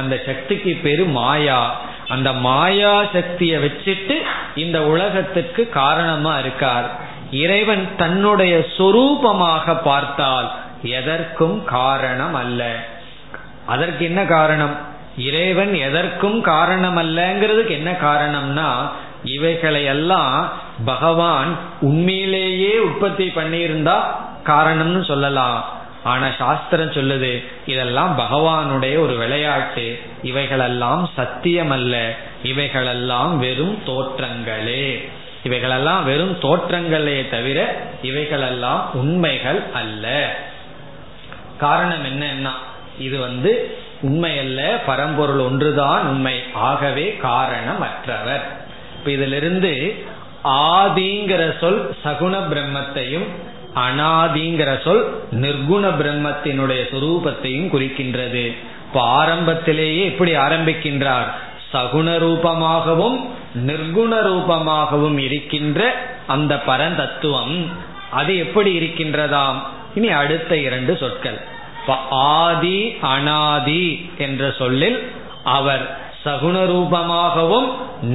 அந்த சக்திக்கு பேரு மாயா. அந்த மாயா சக்தியை வச்சுட்டு இந்த உலகத்திற்கு காரணமா இருக்கார். இறைவன் தன்னுடைய சொரூபமாக பார்த்தால் எதற்கும் காரணம் அல்ல. அதற்கு என்ன காரணம்? இறைவன் எதற்கும் காரணம் அல்லங்கிறதுக்கு என்ன காரணம்னா, இவைகளையெல்லாம் பகவான் உண்மையிலேயே உற்பத்தி பண்ணியிருந்தா காரணம்னு சொல்லலாம். ஆனா சாஸ்திரம் சொல்லுது, இதெல்லாம் பகவானுடைய ஒரு விளையாட்டு, இவைகளெல்லாம் சத்தியம் அல்ல, இவைகளெல்லாம் வெறும் தோற்றங்களே, இவைகளெல்லாம் வெறும் தோற்றங்களே தவிர இவைகளெல்லாம் உண்மைகள் அல்ல. காரணம் என்னன்னா, இது உண்மை அல்ல, பரம்பொருள் ஒன்றுதான் உண்மை, ஆகவே காரணமற்றவர். இப்ப இதிலிருந்து ஆதிங்கிற சொல் சகுண பிரம்மத்தையும் அனாதிங்கிற சொல் நிர்குண பிரம்மத்தினுடைய சுரூபத்தையும் குறிக்கின்றது. இப்ப ஆரம்பத்திலேயே எப்படி ஆரம்பிக்கின்றார்? சகுண ரூபமாகவும் நிர்குண ரூபமாகவும் இருக்கின்ற அந்த பரந்தத்துவம் அது எப்படி இருக்கின்றதாம்? இனி அடுத்த இரண்டு சொற்கள். ஆதி அனாதி என்ற சொல்லில் அவர் சகுண ரூபமாகவும்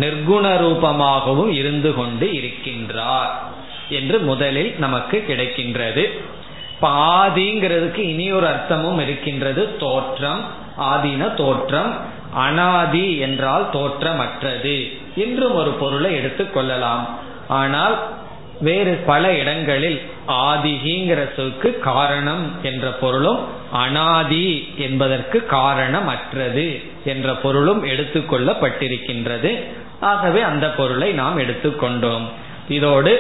நிர்குண ரூபமாகவும் இருந்து கொண்டு இருக்கின்றார் என்று முதலில் நமக்கு கிடைக்கின்றது. ஆதிங்கிறதுக்கு இனி ஒரு அர்த்தமும் இருக்கின்றது, தோற்றம். ஆதின தோற்றம், அனாதி என்றால் தோற்றமற்றது என்றும் ஒரு பொருளை எடுத்துக்கொள்ளலாம். ஆனால் வேறு பல இடங்களில் ஆதிங்கிற சொல்லுக்கு காரணம் என்ற பொருளும் அனாதி என்பதற்கு காரணமற்றது என்ற பொருளும் எடுத்துக்கொள்ளப்பட்டிருக்கின்றது. ஆகவே அந்த பொருளை நாம் எடுத்துக்கொண்டோம். இதோடு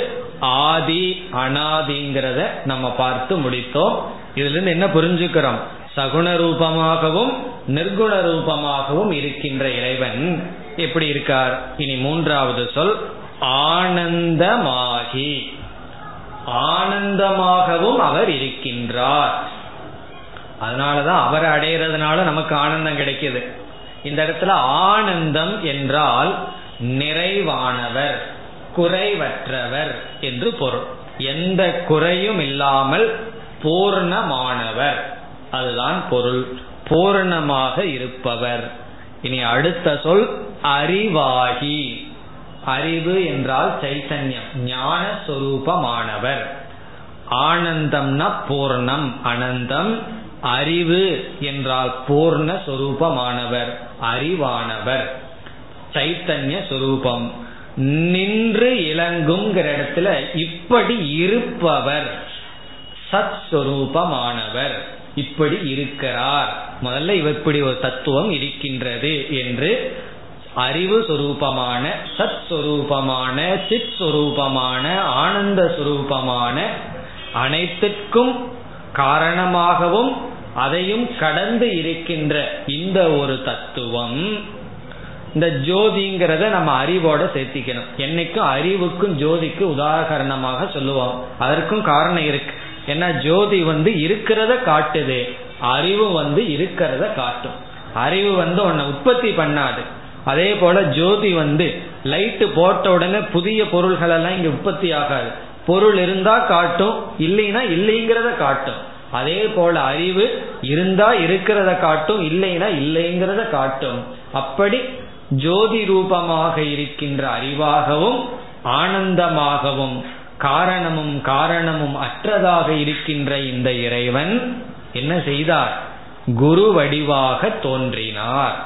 ஆதி அனாதிங்கிறத நம்ம பார்த்து முடித்தோம். இதிலிருந்து என்ன புரிஞ்சுக்கிறோம்? சகுண ரூபமாகவும் நிர்குண ரூபமாகவும் இருக்கின்ற இறைவன் எப்படி இருக்கார்? இனி மூன்றாவது சொல் ஆனந்தமாகி, ஆனந்தமாகவும் அவர் இருக்கின்றார். அதனாலதான் அவரை அடையிறதுனால நமக்கு ஆனந்தம் கிடைக்கிது. இந்த இடத்துல ஆனந்தம் என்றால் நிறைவானவர், குறைவற்றவர் என்று பொருள். எந்த குறையும் இல்லாமல் பூர்ணமானவர், அதுதான் பொருள், பூர்ணமாக இருப்பவர். இனி அடுத்த சொல் அறிவாகி. அறிவு என்றால் சைத்தன்யம், ஞான சொரூபமானவர். ஆனந்தம்னா பூர்ணம், அனந்தம். அறிவு என்றால் பூர்ண சொரூபமானவர், அறிவானவர், சைத்தன்ய சொரூபம். நின்று இலங்குங்கிற இடத்துல இப்படி இருப்பவர், சத் சொரூபமானவர், இப்படி இருக்கிறார். முதல்ல இப்படி ஒரு தத்துவம் இருக்கின்றது என்று அறிவு சொரூபமான, சத் சொரூபமான, சித் சொரூபமான, ஆனந்த சொரூபமான, அனைத்திற்கும் காரணமாகவும் அதையும் கடந்து இருக்கின்ற இந்த ஒரு தத்துவம், இந்த ஜோதிங்கிறத நம்ம அறிவோட சேர்த்திக்கணும். என்னைக்கும் அறிவுக்கும் ஜோதிக்கு உதாரணமாக சொல்லுவோம். அதற்கும் காரணம் இருக்கு. ஏன்னா ஜோதி இருக்கிறத காட்டுது, அறிவு இருக்கிறத காட்டும். அறிவு ஒன்ன உற்பத்தி பண்ணாது. அதே போல ஜோதி லைட்டு போட்ட உடனே புதிய பொருள்கள் எல்லாம் இங்க உற்பத்தி ஆகாது. பொருள் இருந்தா காட்டும், இல்லைன்னா இல்லைங்கிறத காட்டும். அதே போல அறிவு இருந்தா இருக்கிறத காட்டும், இல்லைன்னா இல்லைங்கிறத காட்டும். அப்படி ஜோதி ரூபமாக இருக்கின்ற அறிவாகவும் ஆனந்தமாகவும் காரணமும் காரணமும் அற்றதாக இருக்கின்ற இந்த இறைவன் என்ன செய்தார்? குரு வடிவாக தோன்றினார்.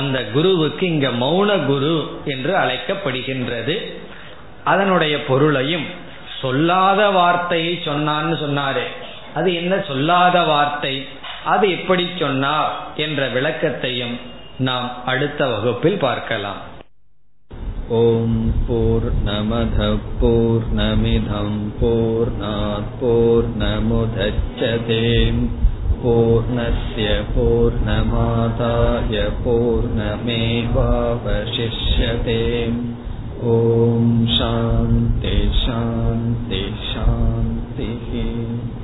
அந்த குருவுக்கு இங்க மௌன குரு என்று அழைக்கப்படுகின்றது. அதனுடைய பொருளையும், சொல்லாத வார்த்தையை சொன்னான்னு சொன்னாரே, அது என்ன சொல்லாத வார்த்தை, அது எப்படி சொன்னார் என்ற விளக்கத்தையும் நாம் அடுத்த வகுப்பில் பார்க்கலாம். ஓம் பூர்ணமத் பூர்ணமிதம் பூர்ணாத் பூர்ணமுதச்யதே பூர்ணஸ்ய பூர்ணமாதாய பூர்ணமேவாவசிஷ்யதே. ஓம் சாந்தி சாந்தி சாந்தி.